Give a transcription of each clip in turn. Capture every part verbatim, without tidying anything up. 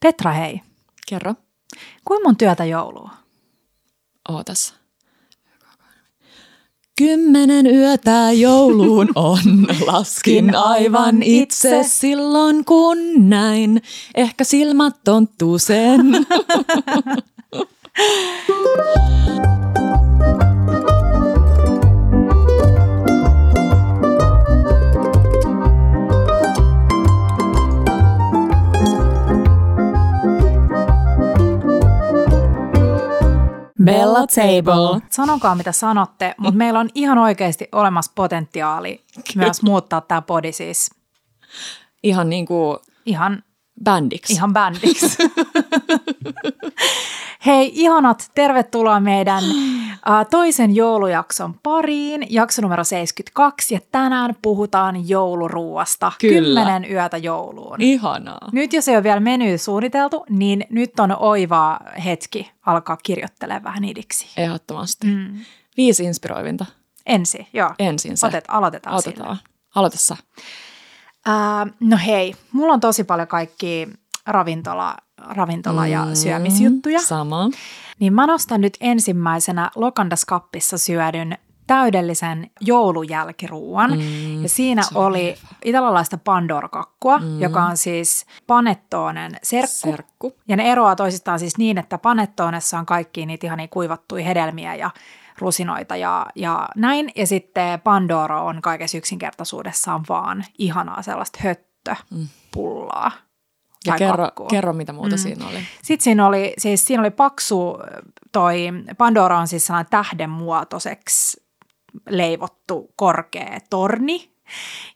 Petra, hei. Kerro. Kuinka mun työtä joulua? Ootas. Kymmenen yötä jouluun on, laskin aivan itse silloin kun näin. Ehkä silmät tonttuu sen. Bella Table. Sanokaa mitä sanotte, mutta meillä on ihan oikeasti olemassa potentiaali myös muuttaa tämä podi siis. Ihan niin kuin... Ihan... Bändiksi. Ihan bändiksi. Hei ihanat, tervetuloa meidän uh, toisen joulujakson pariin, jakso numero seitsemänkymmentäkaksi ja tänään puhutaan jouluruuasta. Kyllä. Kymmenen yötä jouluun. Ihanaa. Nyt jos ei ole vielä menyä suunniteltu, niin nyt on oiva hetki alkaa kirjoittelemaan vähän idiksi. Ehdottomasti. Mm. Viisi inspiroivinta. Ensi, joo. Ensin se. Otet, aloitetaan Otetaan. Sillä. Aloita sä. Uh, no hei, mulla on tosi paljon kaikkia ravintola, ravintola- ja mm, syömisjuttuja. Sama. Niin mä nostan nyt ensimmäisenä Locanda Scappissa syödyn täydellisen joulujälkiruuan. Mm, ja siinä oli italialaista Pandoro-kakkua, mm. joka on siis Panettonen serkku. serkku. Ja ne eroaa toisistaan siis niin, että Panettonessa on kaikki niitä ihan niin kuivattuja hedelmiä ja rusinoita ja, ja näin. Ja sitten Pandoro on kaikessa yksinkertaisuudessaan vaan ihanaa sellaista höttöpullaa. Ja kerro, kerro, mitä muuta mm. siinä oli. Sitten siinä oli, siis siinä oli paksu, toi Pandoro on siis sellainen tähdenmuotoiseksi leivottu korkea torni.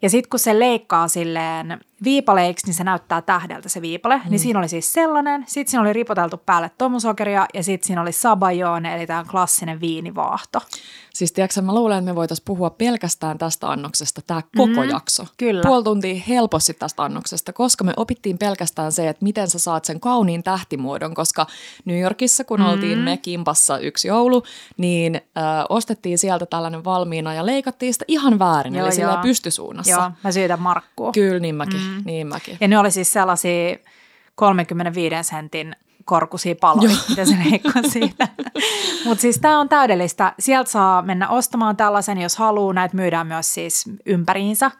Ja sitten kun se leikkaa silleen viipaleiksi, niin se näyttää tähdeltä se viipale. Mm. Niin siinä oli siis sellainen. Sitten siinä oli ripoteltu päälle tomusokeria ja sitten siinä oli sabajone, eli tämä klassinen viinivaahto. Siis tiedätkö, mä luulen, että me voitaisiin puhua pelkästään tästä annoksesta tämä koko mm, jakso. Kyllä. Puoli tuntia helposti tästä annoksesta, koska me opittiin pelkästään se, että miten sä saat sen kauniin tähtimuodon. Koska New Yorkissa, kun mm. oltiin me kimpassa yksi joulu, niin ö, ostettiin sieltä tällainen valmiina ja leikattiin sitä ihan väärin. Joo, eli sillä pystysuunnassa. Joo, mä syytän Markkua. Kyllä, niin mäkin. Mm. Niin mäkin. Ja ne oli siis sellaisia kolmekymmentäviisi sentin korkuisia paloja, mitä se leikkaa siitä. Mutta siis tämä on täydellistä. Sieltä saa mennä ostamaan tällaisen, jos haluaa. Näitä myydään myös siis ympäriinsä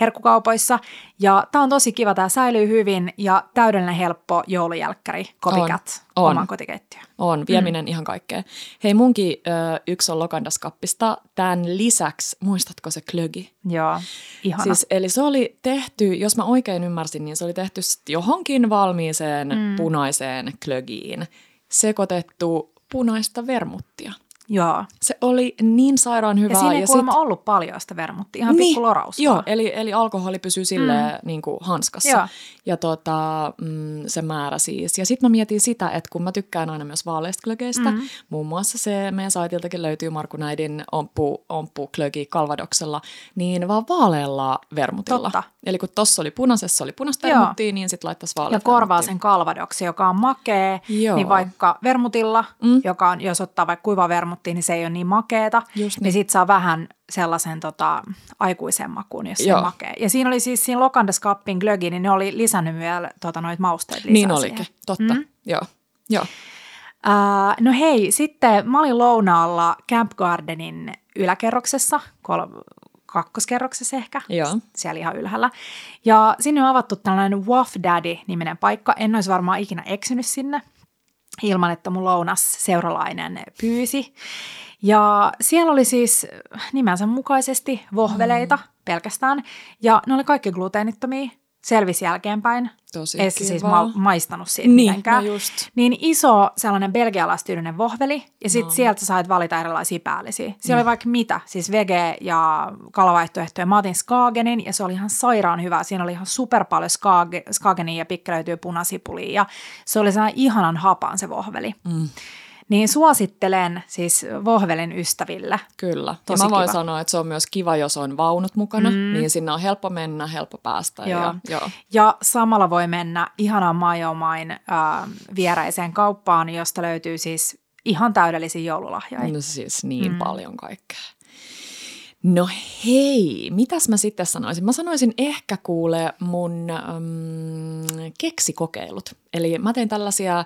herkkukaupoissa. Ja tämä on tosi kiva, tämä säilyy hyvin ja täydellinen helppo joulujälkkäri, copycat, oman kotikeittiön. On, vieminen mm. ihan kaikkea. Hei, munkin ö, yksi on Locanda Scappista. Tämän lisäksi, muistatko se klögi? Joo, ihana. Siis, eli se oli tehty, jos mä oikein ymmärsin, niin se oli tehty johonkin valmiiseen mm. punaiseen klögiin. Sekoitettu punaista vermuttia. Joo. Se oli niin sairaan hyvää. Ja siinä ei ja kuulemma sit... ollut paljon sitä vermuttia, ihan niin, pikku loraustaa. Joo, eli, eli alkoholi pysyy silleen mm. niin kuin hanskassa. Joo. Ja tota, mm, se määrä siis. Ja sitten mä mietin sitä, että kun mä tykkään aina myös vaaleista klögeistä, mm. muun muassa se meidän saitiltakin löytyy Markun äidin omppu, omppu klögi Kalvadoksella, niin vaan vaalealla vermutilla. Totta. Eli kun tossa oli punaisessa, oli punaista vermuttia, niin sitten laittaisi vaaleita. Ja korvaa vermuttia sen kalvadoksi, joka on makea, joo, niin vaikka vermutilla, mm. joka on, jos ottaa vaikka kuivaa vermuttia, niin se ei ole niin makeeta, niin, niin sit saa vähän sellaisen tota, aikuisen makuun, jos joo, se makee. Ja siinä oli siis siinä Locanda Scappin glögi, niin ne oli lisännyt vielä tota, noita mausteita lisää. Niin olikin, totta, mm? joo. joo. Uh, no hei, sitten mä olin lounaalla Camp Gardenin yläkerroksessa, kol- kakkoskerroksessa ehkä, joo, siellä ihan ylhäällä. Ja sinne on avattu tällainen Waff Daddy-niminen paikka, en olisi varmaan ikinä eksynyt sinne ilman, että mun lounas seuralainen pyysi. Ja siellä oli siis nimensä mukaisesti vohveleita mm. pelkästään. Ja ne oli kaikki gluteenittomia. Selvisi jälkeenpäin. Tosi kiva. Siis ma- maistanut siitä niin, mitenkään. No just. Niin iso sellainen belgialaistyylinen vohveli. Ja sitten no. sieltä sait valita erilaisia päällisiä. Siellä mm. oli vaikka mitä. Siis vege- ja kalavaihtoehtoja. Mä otin Skagenin ja se oli ihan sairaan hyvä. Siinä oli ihan super paljon skaage- Skagenia ja pikkelöityä punasipulia. Ja se oli sellainen ihanan hapan se vohveli. Mm. Niin suosittelen siis vohvelin ystäville. Kyllä. Tosi ja mä voin kiva sanoa, että se on myös kiva, jos on vaunut mukana, mm. niin sinne on helppo mennä, helppo päästä. Joo. Ja, joo. ja samalla voi mennä ihanaan majomain äh, viereiseen kauppaan, josta löytyy siis ihan täydellisiä joululahjoja. No siis niin mm. paljon kaikkea. No hei, mitäs mä sitten sanoisin? Mä sanoisin ehkä kuule mun mm, keksikokeilut. Eli mä tein tällaisia äh,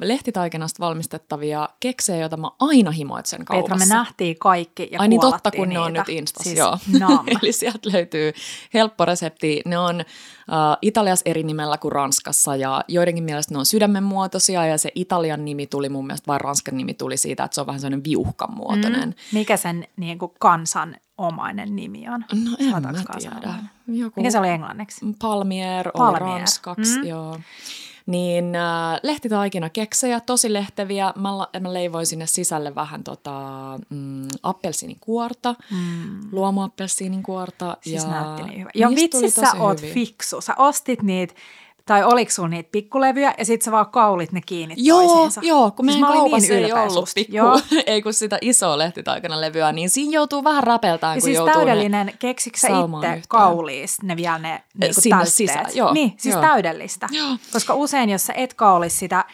lehtitaikinasta valmistettavia keksejä, joita mä aina himoitsen kaupassa. Petra, me nähtiin kaikki ja ai niin totta, kun niitä. Ne on nyt Instas, siis joo. Eli sieltä löytyy helppo resepti. Ne on äh, Italiassa eri nimellä kuin Ranskassa ja joidenkin mielestä ne on sydämenmuotoisia ja se Italian nimi tuli mun mielestä, vai Ranskan nimi tuli siitä, että se on vähän sellainen viuhkan muotoinen. Mm, mikä sen niin kuin kansan omainen nimi on? No en mä tiedä. Joku... Mikä se oli englanniksi? Palmier, Palmier. Oli ranskaksi, mm. joo. Niin äh, lehtitaikina keksejä, tosi lehteviä. Mä, la- mä leivoin sinne sisälle vähän tota, mm, appelsiinikuorta, mm. luomuappelsiinikuorta. Siis ja... näytti niin hyvä. Ja vitsi sä oot fiksu. Sä ostit niitä. Tai oliko sun niitä pikkulevyjä ja sit sä vaan kaulit ne kiinni joo, toisiinsa? Joo, kun meidän siis kaupassa niin ei ollut pikku, ei kun sitä isoa lehtitaikana levyä, niin siinä joutuu vähän rapeltaan, ja kun siis joutuu ne saumaan yhteen. Siis täydellinen, keksikö sä itse kauliis ne vielä ne niin sinne sisään, joo. Niin, siis joo. Täydellistä. Joo. Koska usein, jos sä et kaulis sitä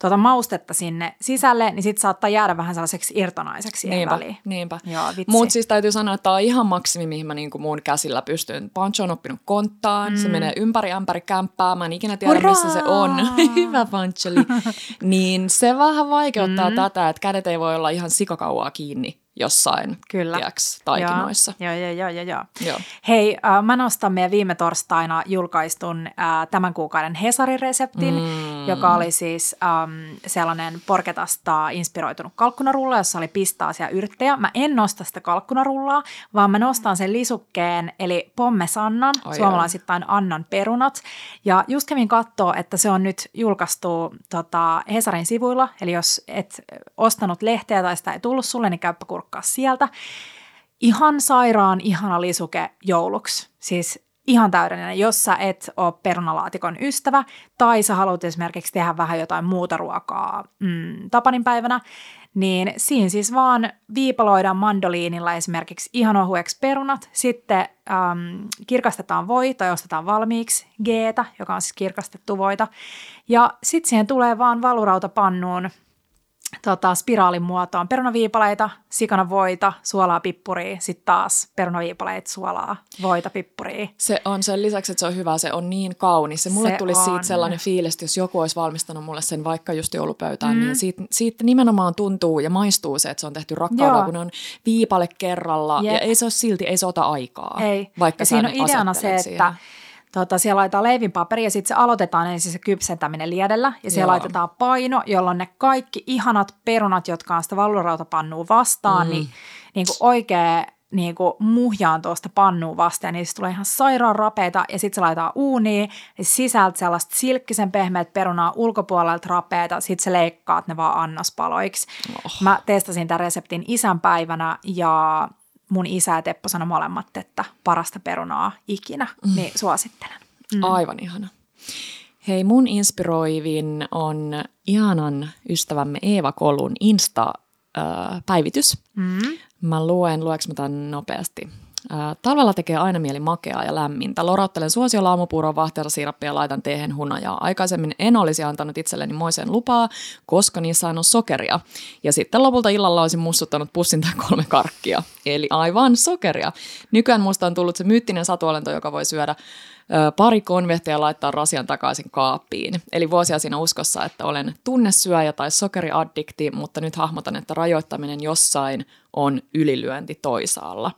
tuota maustetta sinne sisälle, niin sit saattaa jäädä vähän sellaiseksi irtonaiseksi siihen väliin. Niinpä, niinpä. Mutta siis täytyy sanoa, että tämä on ihan maksimi, mihin mä niinku mun käsillä pystyn. Pancho on oppinut konttaan, mm. se menee ympäri ämpäri kämppää, mä en ikinä tiedä, hurraa! Missä se on. Hyvä Pancholi. Niin se vähän vaikeuttaa mm. tätä, että kädet ei voi olla ihan sikakauaa kiinni jossain, kyllä. Tiiäks, taikinoissa. Joo, joo, joo, joo, joo. joo. Hei, äh, mä nostan meidän viime torstaina julkaistun äh, tämän kuukauden Hesarin reseptin, mm. joka oli siis ähm, sellainen porketasta inspiroitunut kalkkunarulla, jossa oli pistaasia yrttejä. Mä en nosta sitä kalkkunarullaa, vaan mä nostan sen lisukkeen, eli pommesannan, oh, suomalaisittain Annan perunat. Ja just kävin kattoo, että se on nyt julkaistu tota, Hesarin sivuilla, eli jos et ostanut lehteä tai sitä ei tullut sulle, niin käyppä sieltä. Ihan sairaan ihana lisuke jouluksi, siis ihan täydellinen, jos sä et ole perunalaatikon ystävä tai sä haluat esimerkiksi tehdä vähän jotain muuta ruokaa mm, tapaninpäivänä, niin siinä siis vaan viipaloidaan mandoliinilla esimerkiksi ihan ohueksi perunat, sitten äm, kirkastetaan voi tai ostetaan valmiiksi geetä, joka on siis kirkastettu voita, ja sitten siihen tulee vaan valurautapannuun Tota, spiraalin muotoon perunaviipaleita, sikanavoita, suolaa, pippuria, sitten taas perunaviipaleita, suolaa, voita, pippuria. Se on sen lisäksi, että se on hyvä, se on niin kaunis. Se mulle se tuli on. Siitä sellainen fiilis, että jos joku olisi valmistanut mulle sen vaikka just joulupöytään, mm. niin siitä, siitä nimenomaan tuntuu ja maistuu se, että se on tehty rakkaudella, joo. kun on viipale kerralla. Yep. Ja ei se ole silti, ei se ota aikaa, ei. Vaikka ja siinä on ideana se, että siihen. Tota, siellä laitetaan leivinpaperi ja sitten se aloitetaan ensin se kypsentäminen liedellä ja siellä joo. laitetaan paino, jolloin ne kaikki ihanat perunat, jotka on sitä vallurautapannua vastaan, mm. niin, niin kuin oikein niin kuin muhjaan tuosta pannua vasten, niin se tulee ihan sairaan rapeita ja sitten se laitetaan uuniin, niin sisältä sellaista silkkisen pehmeät perunaa, ulkopuolelta rapeita, sitten se leikkaat ne vaan annospaloiksi. Oh. Mä testasin tämän reseptin isänpäivänä ja... Mun isä ja Teppo sanoi molemmat, että parasta perunaa ikinä, mm. niin suosittelen. Mm. Aivan ihana. Hei, mun inspiroivin on ihanan ystävämme Eeva Kolun Insta-päivitys. Mm. Mä luen, lueks mä tämän nopeasti. Talvella tekee aina mieli makeaa ja lämmintä. Lorauttelen suosiolla aamupuuroon, vahteerasiirappia ja laitan teehen hunajaa. Aikaisemmin en olisi antanut itselleni moiseen lupaa, koska niissä on sokeria. Ja sitten lopulta illalla olisin mussuttanut pussin tai kolme karkkia. Eli aivan sokeria. Nykyään musta on tullut se myyttinen satuolento, joka voi syödä pari konvehtia ja laittaa rasian takaisin kaappiin. Eli vuosia siinä uskossa, että olen tunnesyöjä tai sokeriaddikti, mutta nyt hahmotan, että rajoittaminen jossain on ylilyönti toisaalla.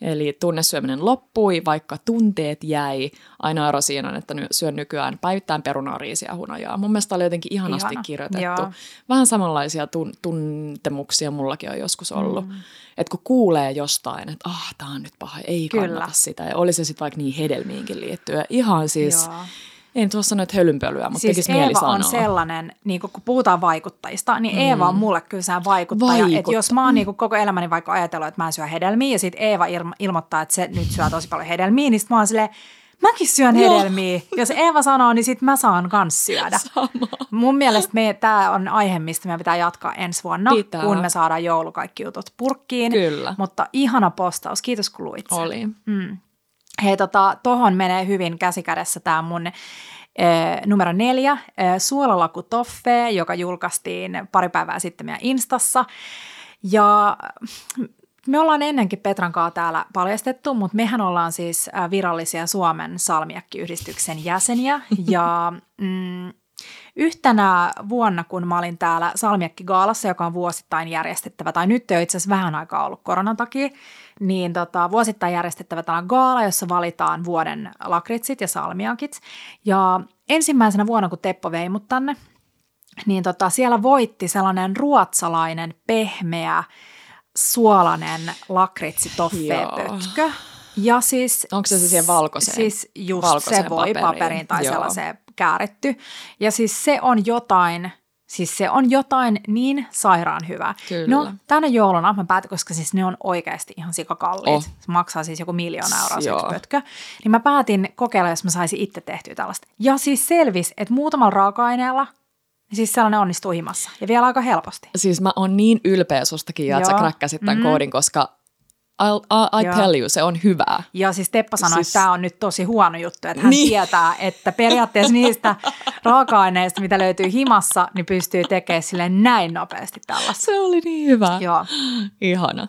Eli tunnesyöminen loppui, vaikka tunteet jäi. Aina ero siinä on, että syön nykyään päivittäin perunaa, riisiä ja hunajaa. Mun mielestä oli jotenkin ihanasti Ihana. kirjoitettu. Joo. Vähän samanlaisia tun- tuntemuksia mullakin on joskus ollut. Mm. Että kun kuulee jostain, että ah, tää on nyt paha, ei Kyllä. kannata sitä. Ja oli se sitten vaikka niin hedelmiinkin liittyen. Ihan siis... Joo. En tuossa sano, että hölynpölyä, mutta siis tekisi Eeva mieli sanoa. Siis Eeva on sellainen, niin kun puhutaan vaikuttajista, niin mm. Eeva on mulle kyllä sehän vaikuttaja. Vaikutta. Että jos mä oon niin koko elämäni vaikka ajatellut, että mä syön hedelmiä, ja sitten Eeva ilmoittaa, että se nyt syö tosi paljon hedelmiä, niin sit mä oon silleen, mäkin syön hedelmiä. Jos Eeva sanoo, niin sit mä saan kans syödä. Sama. Mun mielestä tämä on aihe, mistä meidän pitää jatkaa ensi vuonna, pitää. kun me saadaan joulu kaikki jutut purkkiin. Kyllä. Mutta ihana postaus, kiitos kun luit sen. Oli. Mm. Hei, tota, tohon menee hyvin käsikädessä tämä mun eh, numero neljä, eh, suolalaku toffee, joka julkaistiin pari päivää sitten meidän Instassa. Ja Me ollaan ennenkin Petran kanssa täällä paljastettu, mutta mehän ollaan siis virallisia Suomen salmiakkiyhdistyksen jäseniä ja mm, yhtenä vuonna, kun mä olin täällä salmiakkigaalassa, joka on vuosittain järjestettävä, tai nyt ei ole itse asiassa vähän aikaa ollut koronan takia, niin tota, vuosittain järjestettävä tällainen gaala, jossa valitaan vuoden lakritsit ja salmiakit. Ja ensimmäisenä vuonna, kun Teppo vei mut tänne, niin tota, siellä voitti sellainen ruotsalainen pehmeä, suolainen lakritsitoffeepötkö. Ja siis, onko se se siihen valkoiseen? Siis just valkoiseen se voi paperiin, paperiin tai joo. sellaiseen kääretty. Ja siis se on jotain, siis se on jotain niin sairaan hyvää. Kyllä. No tänä jouluna mä päätin, koska siis ne on oikeasti ihan sikakalliit. Oh. Se maksaa siis joku miljoona euroa se yksi pötkö. Niin mä päätin kokeilla, jos mä saisin itse tehtyä tällaista. Ja siis selvisi, että muutamalla raaka-aineella siis sellainen onnistuu himassa. Ja vielä aika helposti. Siis mä oon niin ylpeä sustakin, ja että sä knäkkäsit tämän mm-hmm. koodin, koska I, I tell you, se on hyvää. Ja siis Teppa sanoi, siis... että tämä on nyt tosi huono juttu, että hän niin. tietää, että periaatteessa niistä raaka-aineista, mitä löytyy himassa, niin pystyy tekemään silleen näin nopeasti tällaista. Se oli niin hyvä. Joo. Ihana.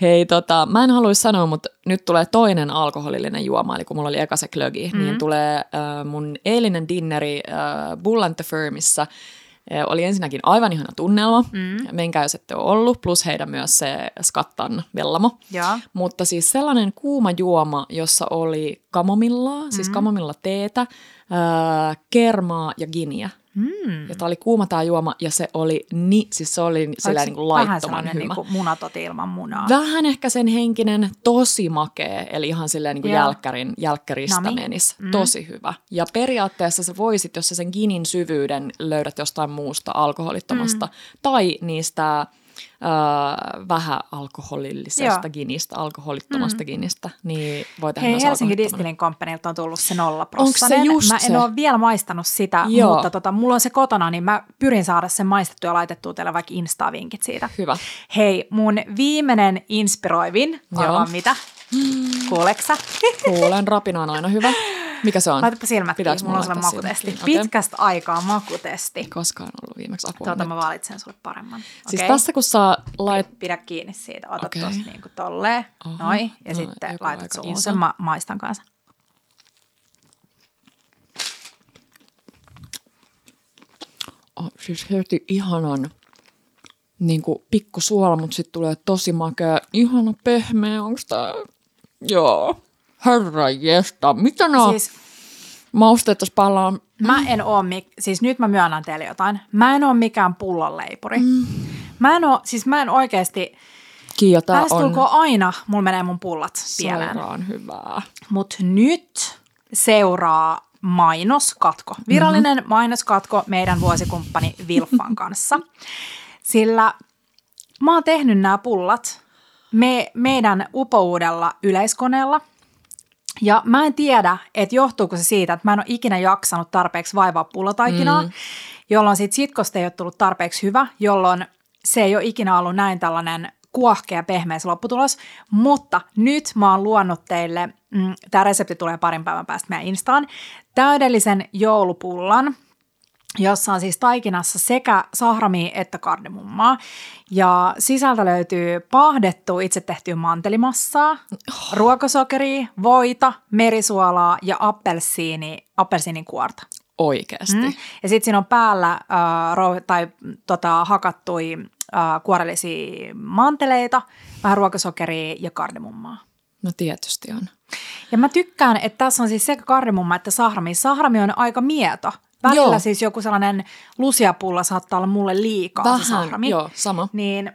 Hei, tota, mä en haluaisi sanoa, mutta nyt tulee toinen alkoholillinen juoma, eli kun mulla oli eka se klögi, mm-hmm. niin tulee äh, mun eilinen dinneri äh, Bull and the Firmissa. Äh, oli ensinnäkin aivan ihana tunnelma, mm-hmm. menkää jos ette ole ollut, plus heidän myös se Skattan vellamo. Ja. Mutta siis sellainen kuuma juoma, jossa oli kamomillaa, mm-hmm. siis kamomillateetä, äh, kermaa ja giniä. Mm. Ja tämä oli kuuma tämä juoma ja se oli, ni, siis se oli silleen niin kuin laittoman hyvä. Vähän niin munatoti ilman munaa. Vähän ehkä sen henkinen, tosi makee, eli ihan silleen niin kuin yeah. jälkkärin, jälkkäristä menis. Mm. Tosi hyvä. Ja periaatteessa sä voisit, jos sä sen ginin syvyyden löydät jostain muusta alkoholittomasta mm. tai niistä... Öö, vähän alkoholillisesta Joo. ginistä, alkoholittomasta mm. ginistä, niin voi tehdä myös Helsingin Distilling Companylta on tullut se nolla prossainen. Onko se just Mä en se? ole vielä maistanut sitä, Joo. mutta tota, mulla on se kotona, niin mä pyrin saada sen maistettua ja laitettua teille vaikka Insta-vinkit siitä. Hyvä. Hei, mun viimeinen inspiroivin, arvaa mitä? Kuuleksä? Kuulen, rapina on aina hyvä. Mikä se on? Laitapa silmät kiinni, mulla on sellainen makutesti. Okay. Pitkästä aikaa makutesti. Koskaan ollut viimeksi apua. Tuota, mä valitsen sulle paremman. Siis okay. tässä kun saa lait... Pidä kiinni siitä, otat okay. tuosta niin kuin tolleen, Oho. noin, ja no, sitten laitat suuhun sen ma- maistan kanssa. Oh, siis heti ihanan niin kuin pikku suola, mutta sitten tulee tosi makea, ihana pehmeä, onko tää? Joo. Herra jesta, mitä ne on? Siis, mausteet tässä palaa. Mm. Mä en oo, siis nyt mä myönnän teille jotain. Mä en oo mikään pullonleipuri. Mm. Mä en oo, siis mä en oikeesti, Kiia, tää lähestulkoon on... aina, mulla menee mun pullat pieleen. Sairaan hyvää. Mut nyt seuraa mainoskatko. Virallinen mm-hmm. mainoskatko meidän vuosikumppani Wilfan kanssa. Sillä mä oon tehnyt nämä pullat me, meidän upouudella yleiskoneella. Ja mä en tiedä, että johtuuko se siitä, että mä en ole ikinä jaksanut tarpeeksi vaivaa pullataikinaa, mm. jolloin siitä sitkosta ei ole tullut tarpeeksi hyvä, jolloin se ei ole ikinä ollut näin tällainen kuohkea, pehmeä se lopputulos. Mutta nyt mä oon luonut teille, mm, tämä resepti tulee parin päivän päästä meidän Instaan, täydellisen joulupullan, jossa on siis taikinassa sekä sahramia että kardemummaa. Ja sisältä löytyy paahdettua itse tehtyä mantelimassaa, ruokasokeria, voita, merisuolaa ja appelsiini, appelsiinin kuorta. Oikeasti. Mm. Ja sitten siinä on päällä äh, ro- tai, tota, hakattui äh, kuorellisia manteleita, vähän ruokasokeria ja kardemummaa. No tietysti on. Ja mä tykkään, että tässä on siis sekä kardemumma että sahrami. Sahrami on aika mieto. Välillä joo. siis joku sellainen lusiapulla saattaa olla mulle liikaa. Vähän, se sahrami. Joo, sama. Niin,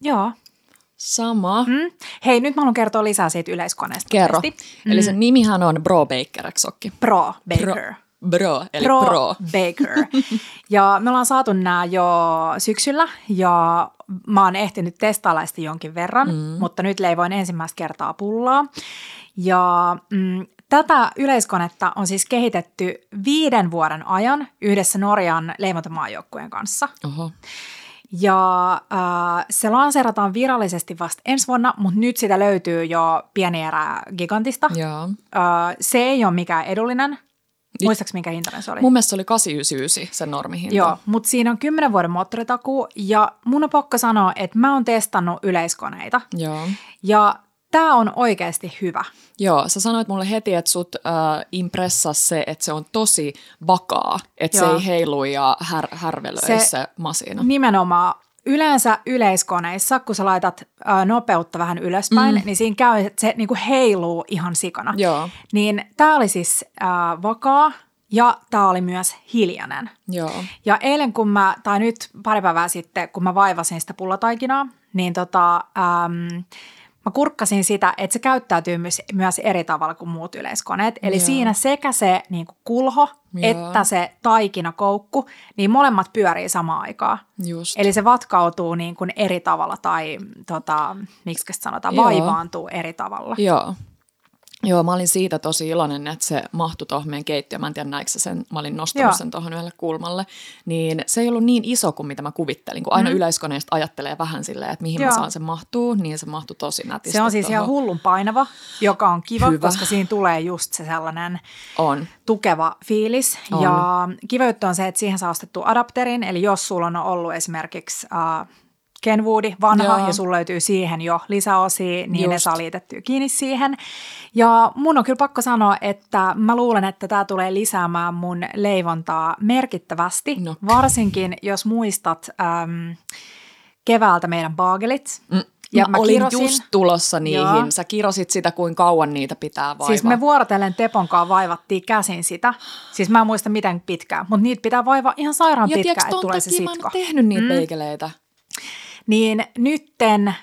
joo. Sama. Mm. Hei, nyt mä haluan kertoa lisää siitä yleiskoneesta. Kerro. Mm. Eli sen nimihän on Probaker, eikö sokki? Probaker. Bro, eli Pro. Probaker. Ja me ollaan saatu nämä jo syksyllä ja mä oon ehtinyt testailla sitä jonkin verran, mm. mutta nyt leivoin ensimmäistä kertaa pullaa. Ja... Mm, tätä yleiskonetta on siis kehitetty viiden vuoden ajan yhdessä Norjan leimontamaajoukkueen kanssa. Oho. Ja äh, se lanseerataan virallisesti vasta ensi vuonna, mutta nyt sitä löytyy jo pieni erä Gigantista. Äh, se ei ole mikään edullinen, Muistaaks minkä hintainen se oli? Mun mielestä se oli kahdeksansataayhdeksänkymmentäyhdeksän sen normihinta. Joo, mutta siinä on kymmenen vuoden moottoritakuu ja mun on pakko sanoa, että mä oon testannut yleiskoneita. Joo. Ja tää on oikeasti hyvä. Joo, sä sanoit mulle heti, että sut äh, impressas se, että se on tosi vakaa, että se ei heilu ja här, härvelöi se, se masina. Nimenomaan. Yleensä yleiskoneissa, kun sä laitat ä, nopeutta vähän ylöspäin, mm. niin siinä käy, että se niinku heiluu ihan sikana. Joo. Niin tää oli siis ä, vakaa ja tää oli myös hiljainen. Joo. Ja eilen kun mä, tai nyt pari päivää sitten, kun mä vaivasin sitä pullataikinaa, niin tota, äm, mä kurkkasin sitä, että se käyttäytyy myös, myös eri tavalla kuin muut yleiskoneet. Eli Joo. siinä sekä se niinku kulho, Joo. että se taikinakoukku, niin molemmat pyörii samaan aikaan. Just. Eli se vatkautuu niin kuin eri tavalla tai tota, miksi sanotaan, Joo. vaivaantuu eri tavalla. Joo. Joo, mä olin siitä tosi iloinen, että se mahtui tuohon meidän keittiöön. Mä en tiedä, näikö sen, mä olin nostanut Joo. sen tuohon yhdelle kulmalle. Niin se ei ollut niin iso kuin mitä mä kuvittelin, kun aina mm. yleiskoneista ajattelee vähän silleen, että mihin Joo. mä saan sen mahtuu, niin se mahtui tosi nätisti. Se on siis tuohon. Ihan hullun painava, joka on kiva, Hyvä. Koska siinä tulee just se sellainen on. Tukeva fiilis. On. Ja kiveyttä on se, että siihen saa ostettua adapterin, eli jos sulla on ollut esimerkiksi... Äh, Kenwoodi, vanha, Joo. ja sulla löytyy siihen jo lisäosia, niin Just. Ne saa liitettyä kiinni siihen. Ja mun on kyllä pakko sanoa, että mä luulen, että tää tulee lisäämään mun leivontaa merkittävästi. No. Varsinkin, jos muistat äm, keväältä meidän baagelit. Mm. Ja mä, mä olin kirosin. Just tulossa niihin. Joo. Sä kirosit sitä, kuin kauan niitä pitää vaivaa. Siis me vuorotellen Teponkaan vaivattiin käsin sitä. Siis mä en muista miten pitkään, mutta niitä pitää vaivaa ihan sairaan ja pitkään, että tulee se sitko. Ja tiiäks, ton takia mä en tehnyt niitä mm. peikeleitä. Niin nytten äh,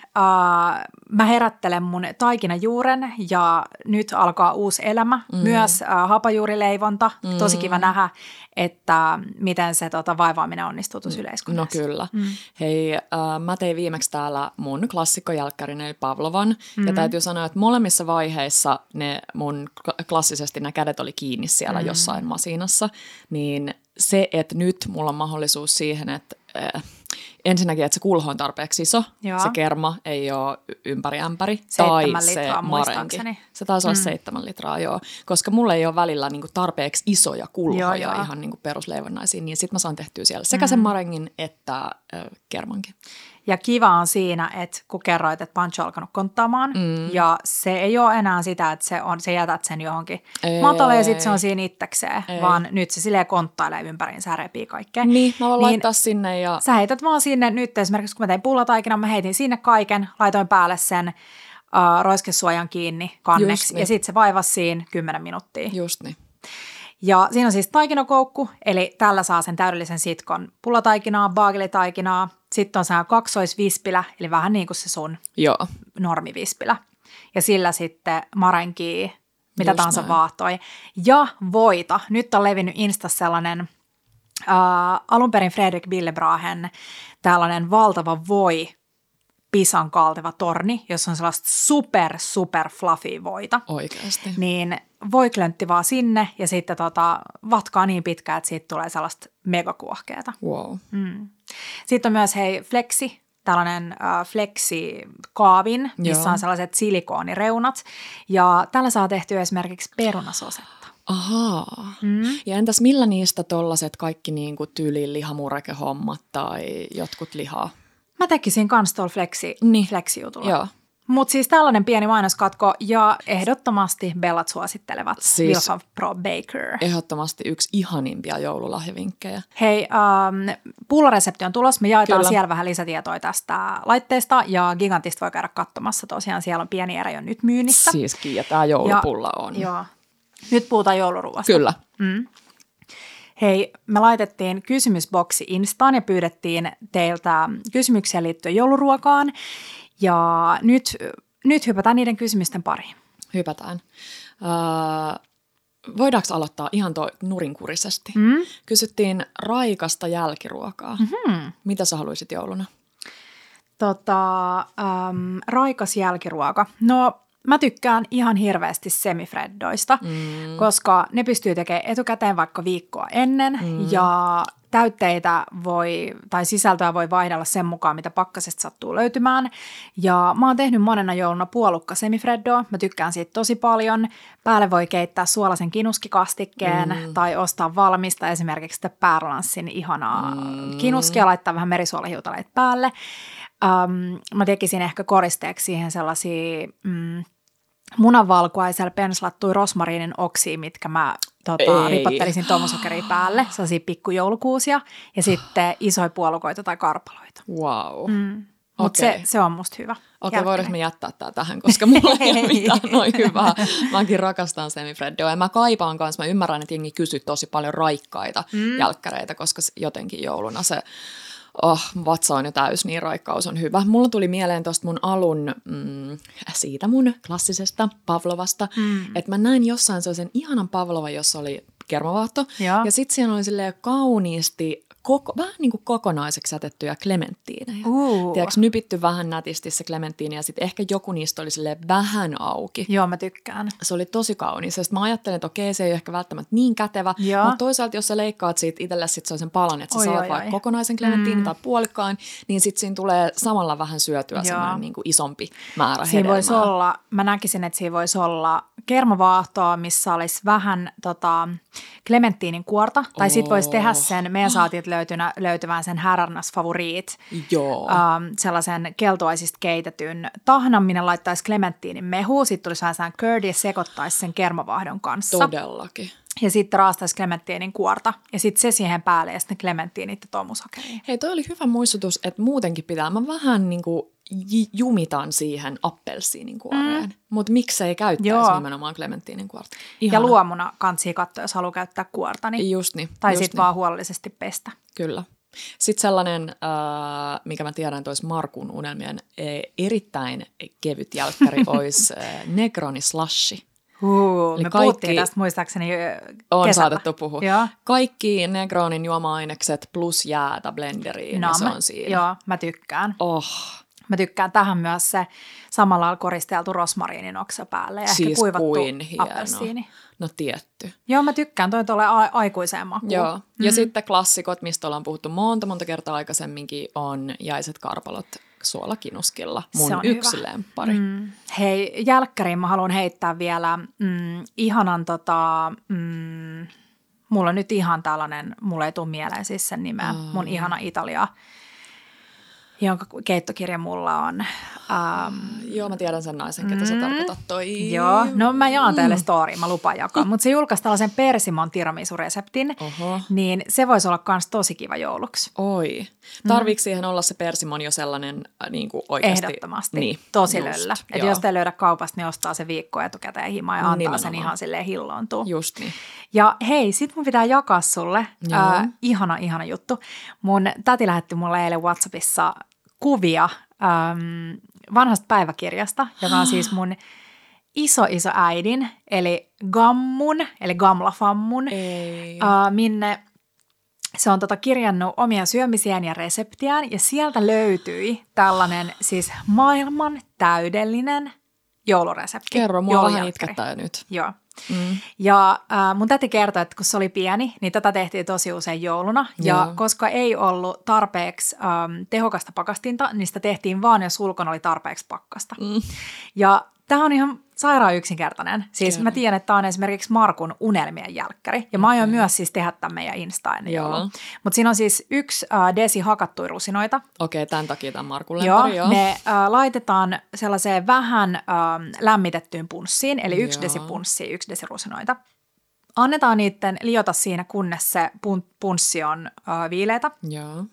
mä herättelen mun taikinajuuren ja nyt alkaa uusi elämä. Mm. Myös äh, hapajuurileivonta. Mm. Tosi kiva nähdä, että miten se tota, vaivaaminen onnistuu tuossa yleiskunnassa. No kyllä. Mm. Hei, äh, mä tein viimeksi täällä mun klassikkojälkkärin eli Pavlovan. Mm. Ja täytyy sanoa, että molemmissa vaiheissa ne mun klassisesti nämä kädet oli kiinni siellä mm. jossain masinassa. Niin se, että nyt mulla on mahdollisuus siihen, että... Äh, ensinnäkin, että se kulho on tarpeeksi iso, Joo. se kerma ei ole ympäri ämpäri, tai se marenki. Se taisi olla mm. seitsemän litraa, joo. Koska mulla ei ole välillä niinku tarpeeksi isoja kulhoja joo, joo. ihan niinku perusleivonnaisiin, niin sitten mä saan tehtyä siellä sekä mm. sen marengin että äh, kermankin. Ja kiva on siinä, että kun kerroit, että pancho on alkanut konttaamaan, mm. ja se ei ole enää sitä, että se, on, se jätät sen johonkin matolle ja sitten se on siinä itsekseen, ei. Vaan nyt se silleen konttailee ympäriinsä, repii kaikkea. Niin, mä voin niin, laittaa sinne ja... Sä heität vaan sinne nyt, esimerkiksi kun mä tein pullataikinan, mä heitin sinne kaiken, laitoin päälle sen uh, roiskesuojan kiinni kanneksi, niin. ja sitten se vaivasi siinä kymmenen minuuttia. Just niin. Ja siinä on siis taikinakoukku, eli tällä saa sen täydellisen sitkon pullataikinaa, baagelitaikinaa. Sitten on se kaksoisvispilä, eli vähän niin kuin se sun Joo. normivispilä. Ja sillä sitten marenkii, mitä Just tahansa näin. Vaahtoi. Ja voita. Nyt on levinnyt Insta sellainen äh, alun perin Fredrik Billebrahen tällainen valtava voi pisan kalteva torni, jossa on sellaista super, super fluffy voita. Oikeasti. Niin voiklöntti vaan sinne ja sitten tota, vatkaa niin pitkään, että siitä tulee sellaista megakuohkeata. Wow. Mm. Sitten on myös hei flexi, tällainen äh, flexikaavin, missä Joo. on sellaiset silikoonireunat. Ja tällä saa tehtyä esimerkiksi perunasosetta. Ahaa. Mm. Ja entäs millä niistä tollaset kaikki niinku tyyliin lihamurkehommat tai jotkut lihaa? Mä tekisin kans tuolla flexi, niin. flexijutulla. Joo. Mutta siis tällainen pieni mainoskatko ja ehdottomasti bellat suosittelevat siis Wilfa Probaker. Ehdottomasti yksi ihanimpia joululahjavinkkejä. Hei, ähm, pullaresepti on tulossa. Me jaetaan Kyllä. siellä vähän lisätietoa tästä laitteesta ja Gigantista voi käydä katsomassa. Tosiaan siellä on pieni erä jo nyt myynnissä. Siiskin ja tämä joulupulla ja, on. Joo. Nyt puhutaan jouluruuasta. Kyllä. Mm. Hei, me laitettiin kysymysboksi Instaan ja pyydettiin teiltä kysymyksiä liittyen jouluruokaan. Ja nyt, nyt hypätään niiden kysymysten pariin. Hypätään. Öö, voidaanko aloittaa ihan toi nurinkurisesti? Mm? Kysyttiin raikasta jälkiruokaa. Mm-hmm. Mitä sä haluaisit jouluna? Tota, ähm, raikas jälkiruoka. No... Mä tykkään ihan hirveästi semifreddoista, mm. koska ne pystyy tekemään etukäteen vaikka viikkoa ennen. Mm. Ja täytteitä voi, tai sisältöä voi vaihdella sen mukaan, mitä pakkasesta sattuu löytymään. Ja mä oon tehnyt monena jouluna puolukka semifreddoa, mä tykkään siitä tosi paljon. Päälle voi keittää suolaisen kinuskikastikkeen mm. tai ostaa valmista esimerkiksi Pärlanssin ihanaa mm. kinuskia, laittaa vähän merisuolahiutaleita päälle. Um, mä tekisin ehkä koristeeksi siihen sellaisia mm, munanvalkuaisella penslattuja rosmariinin oksia, mitkä mä tota, ripottelisin tomusokeria päälle, sellaisia pikkujoulukuusia ja sitten isoja puolukoita tai karpaloita. Wow. Mm. Mutta se, se on musta hyvä. Okei, voidaanko me jättää tää tähän, koska mulla ei ole mitään noin hyvää. Mäkin rakastan semifreddoa ja mä kaipaan kanssa. Mä ymmärrän, että jengi kysyy tosi paljon raikkaita mm. jälkkäreitä, koska jotenkin jouluna se... Oh, vatsa on jo täys, niin raikkaus on hyvä. Mulla tuli mieleen tosta mun alun, mm, siitä mun klassisesta Pavlovasta, mm. että mä näin jossain sellaisen ihanan Pavlovan, jossa oli kermavaatto. Ja, ja sit siellä oli silleen kauniisti, koko, vähän niin kuin kokonaiseksi jätettyjä klementtiinejä. Uh. Tiedätkö, nypitty vähän nätisti se klementtiini ja sitten ehkä joku niistä oli silleen vähän auki. Joo, mä tykkään. Se oli tosi kaunis. Ja sit mä ajattelin, että okei, se ei ole ehkä välttämättä niin kätevä, joo, mutta toisaalta jos sä leikkaat siitä itsellesi sit sellaisen palan, että sä oi, saat oi, vaikka oi. kokonaisen klementtiin mm. tai puolikkaan, niin sitten siinä tulee samalla vähän syötyä semmoinen niin kuin isompi määrä siinä hedelmää. Voisi olla, mä näkisin, että siinä voisi olla kermavaahtoa, missä olisi vähän tota, klementtiinin kuorta, tai oh. sit voisi tehdä sen, meidän saatiin löytynä, löytyvään sen Herrarnas favoriit, joo. Ähm, sellaisen keltuaisista keitetyn tahnan, minne laittaisi klementtiinin mehu, sitten tulisi vähän sään curdy ja sekoittaisi sen kermavaahdon kanssa. Todellakin. Ja sitten raastaisi klementtiinin kuorta ja sitten se siihen päälle ja sitten klementtiinit ja tomusakeriin. Hei, toi oli hyvä muistutus, että muutenkin pitää, mä vähän niinku jumitan siihen appelsiinin kuoreen, mm. mutta miksei käyttäisi joo. nimenomaan klementtiinin kuorta. Ihana. Ja luomuna kansi katsoa, jos haluaa käyttää kuorta. Niin. Just niin. Tai sitten niin. vaan huolellisesti pestä. Kyllä. Sitten sellainen, äh, mikä mä tiedän, että olisi Markun unelmien erittäin kevyt jälkkäri, olisi äh, Negroni slashi. Huu, me kaikki, puhuttiin tästä muistaakseni kesällä. On saatettu puhua. Joo. Kaikki Negronin juoma-ainekset plus jäätä blenderiin, no, ja se on siinä. Joo, mä tykkään. Oh. Mä tykkään tähän myös se samalla lailla koristeltu rosmariinin oksa päälle ja siis ehkä kuivattu appelsiini. No tietty. Joo, mä tykkään. Toi tulee a- aikuiseen makuun. Joo. Mm-hmm. Ja sitten klassikot, mistä ollaan puhuttu monta, monta kertaa aikaisemminkin, on jäiset karpalot suolakinuskilla. Mun yksi hyvä. Lemppari. Mm. Hei, jälkkäriin mä haluan heittää vielä mm, ihanan tota... Mm, mulla on nyt ihan tällainen, mulla ei tule mieleen siis sen nimeä, mm. mun ihana Italia, jonka keittokirja mulla on. Um, joo, mä tiedän sen naisen, ketä mm, sä tarkoitat toi. Joo, no mä jaan teille storyin, mä lupaan jakaa. Mutta se julkaisi tällaisen persimon tiramisu-reseptin, oho. Niin se voisi olla kans tosi kiva jouluksi. Oi. Tarviiko mm. siihen olla se persimon jo sellainen niin kuin oikeasti? Ehdottomasti, niin, tosi just, löllä. Että jos te löydä kaupasta, niin ostaa se viikkoa etukäteen himaa ja antaa nimenomaan sen ihan silleen hilloontua. Just niin. Ja hei, sit mun pitää jakaa sulle. Äh, ihana, ihana juttu. Mun täti lähetti mulle eilen WhatsAppissa kuvia äm, vanhasta päiväkirjasta, joka on siis mun iso iso äidin, eli gammun, eli gamlafammun, äh, minne se on tota kirjannut omia syömisiään ja reseptiään, ja sieltä löytyi tällainen siis maailman täydellinen jouluresepti. Kerro, mua vähän itkettää nyt. Joo. Mm. Ja äh, mun täti kertoi, että kun se oli pieni, niin tätä tehtiin tosi usein jouluna. Ja yeah. koska ei ollut tarpeeksi ähm, tehokasta pakastinta, niin sitä tehtiin vaan, jos ulkona oli tarpeeksi pakkasta. Mm. Ja tämä on ihan sairaan yksinkertainen. Siis yeah. mä tiedän, että tämä on esimerkiksi Markun unelmien jälkkäri. Ja mä aion okay. myös siis tehdä tämän meidän Insta ennen joulua. Yeah. Mutta siinä on siis yksi äh, desi hakattuja rusinoita. Okei, okay, tämän takia tämän Markun lemppari. Joo, ne äh, laitetaan sellaiseen vähän äh, lämmitettyyn punssiin, eli yksi yeah. desi punssia, yksi desi rusinoita. Annetaan niiden liota siinä, kunnes se pun- punssi on äh, viileätä. Yeah.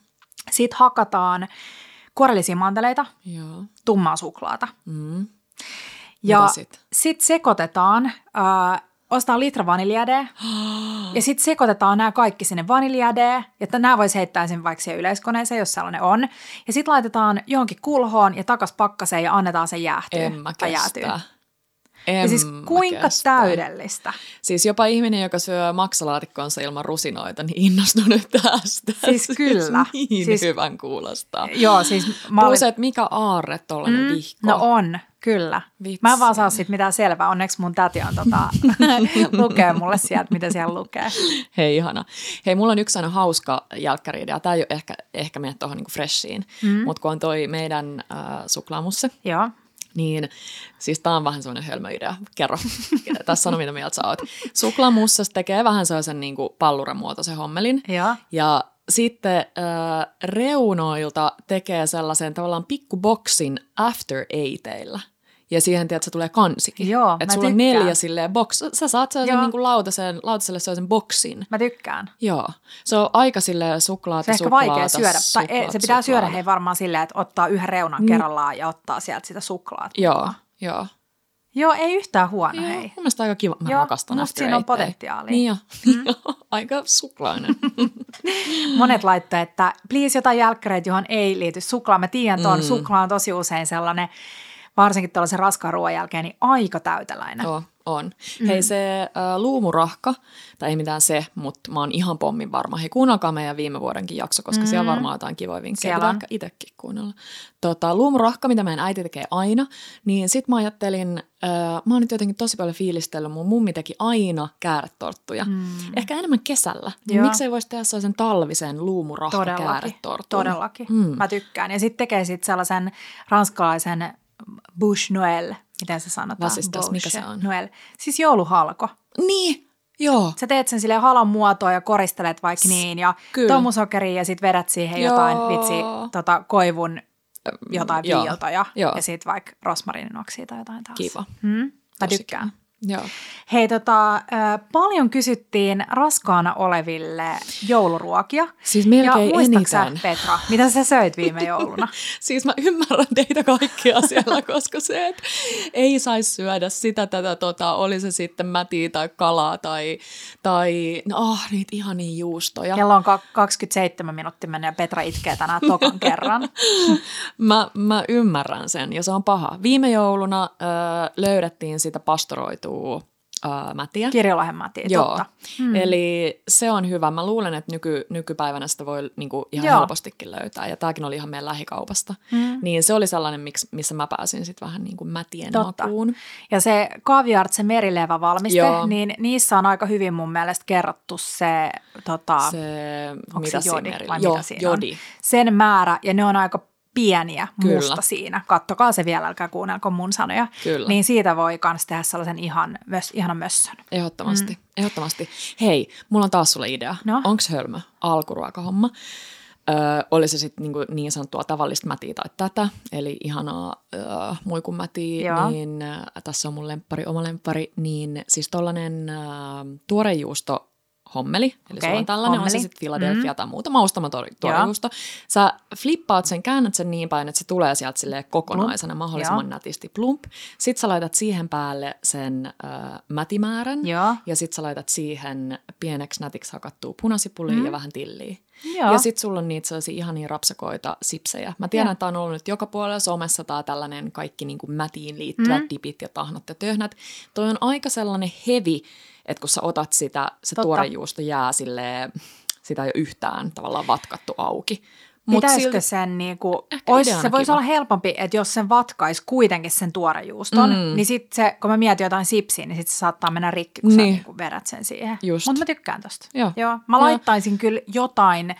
Sitten hakataan kuorellisia manteleita, yeah. tummaa suklaata. Mm. Ja sitten sit sekoitetaan, äh, ostaa litra vaniljadeä ja sitten sekoitetaan nämä kaikki sinne vaniljadeä, että nämä voisi heittää sen vaikka siihen yleiskoneeseen, jos sellainen on. Ja sitten laitetaan johonkin kulhoon ja takas pakkaseen ja annetaan sen jäähtyä. En mä kestä. En ja siis kuinka kestä. Täydellistä. Siis jopa ihminen, joka syö maksalaatikkonsa ilman rusinoita, niin innostunut tästä. Siis kyllä. Siis niin siis, hyvän kuulostaa. Joo, siis mä olin... Plus, että mikä aarre tollainen mm, vihko. No on. Kyllä. Vitsi. Mä en vaan saa siitä mitään selvää. Onneksi mun täti on tota, lukee mulle sieltä, mitä siellä lukee. Hei, ihana. Hei, mulla on yksi aina hauska jälkkäriidea. Tää ei ole ehkä, ehkä mene tuohon niinku freshiin, mm-hmm. mutta kun on toi meidän äh, suklaamusse. Joo. Niin, siis tää on vähän semmoinen hölmöidea. Kerro. Tässä sano, mitä mieltä sä oot. Suklaamussas tekee vähän sellaisen niinku palluran muotoisen hommelin. Joo. Ja sitten äh, reunoilta tekee sellaisen tavallaan pikkuboksin after eighteillä. Ja siihen, tiedät, se tulee kansikin. Joo, et mä sulla tykkään. Sulla neljä silleen boks. Sä saat sellaisen niinku lautaselle, lautaselle sellaisen boksin. Mä tykkään. Joo. Se on aika silleen suklaata, se suklaata, suklaata. Se on ehkä vaikea syödä. Tai ei, se pitää syödä hei varmaan silleen, että ottaa yhden reunan niin. kerrallaan ja ottaa sieltä sitä suklaata. Joo, joo. Joo, ei yhtään huono, joo, hei. Mun mielestä aika kiva. Mä joo, rakastan after eight. Joo, musta siinä on potentiaalia. Niin jo, mm. aika suklainen. Monet laittaa, että please jotain jälkkäreitä, johon ei liity suklaa. Mä tiedän tuon, mm. suklaa on tosi usein sellainen, varsinkin tuollaisen raskaan ruoan jälkeen, niin aika täyteläinen. Joo, on. Mm. Hei, se ä, luumurahka, tai ei mitään se, mutta mä oon ihan pommin varma. Hei, kuunnelkaa meidän viime vuodenkin jakso, koska mm. siellä varmaan jotain kivoja vinkkejä. Pitää ehkä itsekin kuunnella. Tota, luumurahka, mitä meidän äiti tekee aina, niin sit mä ajattelin, äh, mä oon nyt jotenkin tosi paljon fiilistellyt, mun mummi teki aina kääretorttuja. Mm. Ehkä enemmän kesällä. Niin miksei voisi tehdä sellaisen talvisen luumurahka kääretortun? Todellakin, mm. mä tykkään. Ja sit tekee sit sellaisen ranskalaisen Bouche Noël, miten se sanotaan? Vasistas, mikä se on? Noël. Siis jouluhalko. Niin, joo. Sä teet sen silleen halan muotoa ja koristelet vaikka niin ja tommusokeria ja sit vedät siihen joo. jotain vitsi tota, koivun jotain joo. viiltoja ja, ja sit vaikka rosmarininoksia tai jotain taas. Kiva. Hmm? Mä tykkään. Joo. Hei, tota, paljon kysyttiin raskaana oleville jouluruokia. Siis melkein eniten. Ja muistatko sä, Petra, mitä sä söit viime jouluna? Siis mä ymmärrän teitä kaikkia siellä, koska se, että ei saisi syödä sitä tätä, tota, oli se sitten mätiä tai kalaa tai, tai oh, niitä ihania juustoja. Kello on kaksikymmentäseitsemän minuuttia mennyt ja Petra itkee tänään tokan kerran. mä, mä ymmärrän sen ja se on paha. Viime jouluna äh, löydettiin sitä pastoroitua. Ää, mätiä. Kirjolahden mätiä, joo. totta. Mm. Eli se on hyvä. Mä luulen, että nyky, nykypäivänä sitä voi niinku ihan joo. helpostikin löytää. Ja tääkin oli ihan meidän lähikaupasta. Mm. Niin se oli sellainen, missä mä pääsin sitten vähän niinku mätien totta. Makuun. Ja se kaviart, se merilevä valmiste, joo. niin niissä on aika hyvin mun mielestä kerrottu se, tota, se onko se jodi vai joo, mitä siinä jodi. On. Sen määrä, ja ne on aika pieniä kyllä. musta siinä. Kattokaa se vielä, älkää kuunnelko mun sanoja. Kyllä. Niin siitä voi kans tehdä sellaisen ihan, mös, ihanan mössön. Ehdottomasti, mm. ehdottomasti. Hei, mulla on taas sulle idea. No? Onks hölmö alkuruokahomma? Öö, oli se sitten niinku niin sanottua tavallista mätiä tai tätä, eli ihanaa öö, muikun mätiä, niin äh, tässä on mun lemppari, oma lemppari, niin siis tollanen äh, tuorejuusto hommeli, eli okay, sulla on tällainen, hommeli. On se sitten Philadelphia mm. tai muuta maustama tuorejuusto. Sä flippaat sen, käännät sen niin päin, että se tulee sieltä silleen kokonaisena plump. Mahdollisimman joo. nätisti plump. Sitten sä laitat siihen päälle sen äh, mätimäärän joo. ja sitten sä laitat siihen pieneksi nätiksi hakattua punasipulia mm. ja vähän tilliä. Joo. Ja sit sulla on niitä sellaisia ihania rapsakoita sipsejä. Mä tiedän, ja. Että on ollut nyt joka puolella somessa tää tällainen kaikki niin kuin mätiin liittyvät mm. dipit ja tahnat ja töhnät. Toi on aika sellainen hevi, että kun sä otat sitä, se totta. Tuorejuusto jää silleen, sitä ei ole yhtään tavallaan vatkattu auki. Mut pitäisikö silti, sen niinku, olisi, se voisi olla helpompi, että jos sen vatkaisi kuitenkin sen tuorejuuston, mm. niin sitten se, kun mä mietin jotain sipsiä, niin sitten se saattaa mennä rikki, kun niin. sä niinku vedät sen siihen. Mutta mä tykkään tosta. Joo. Joo. Mä laittaisin joo. kyllä jotain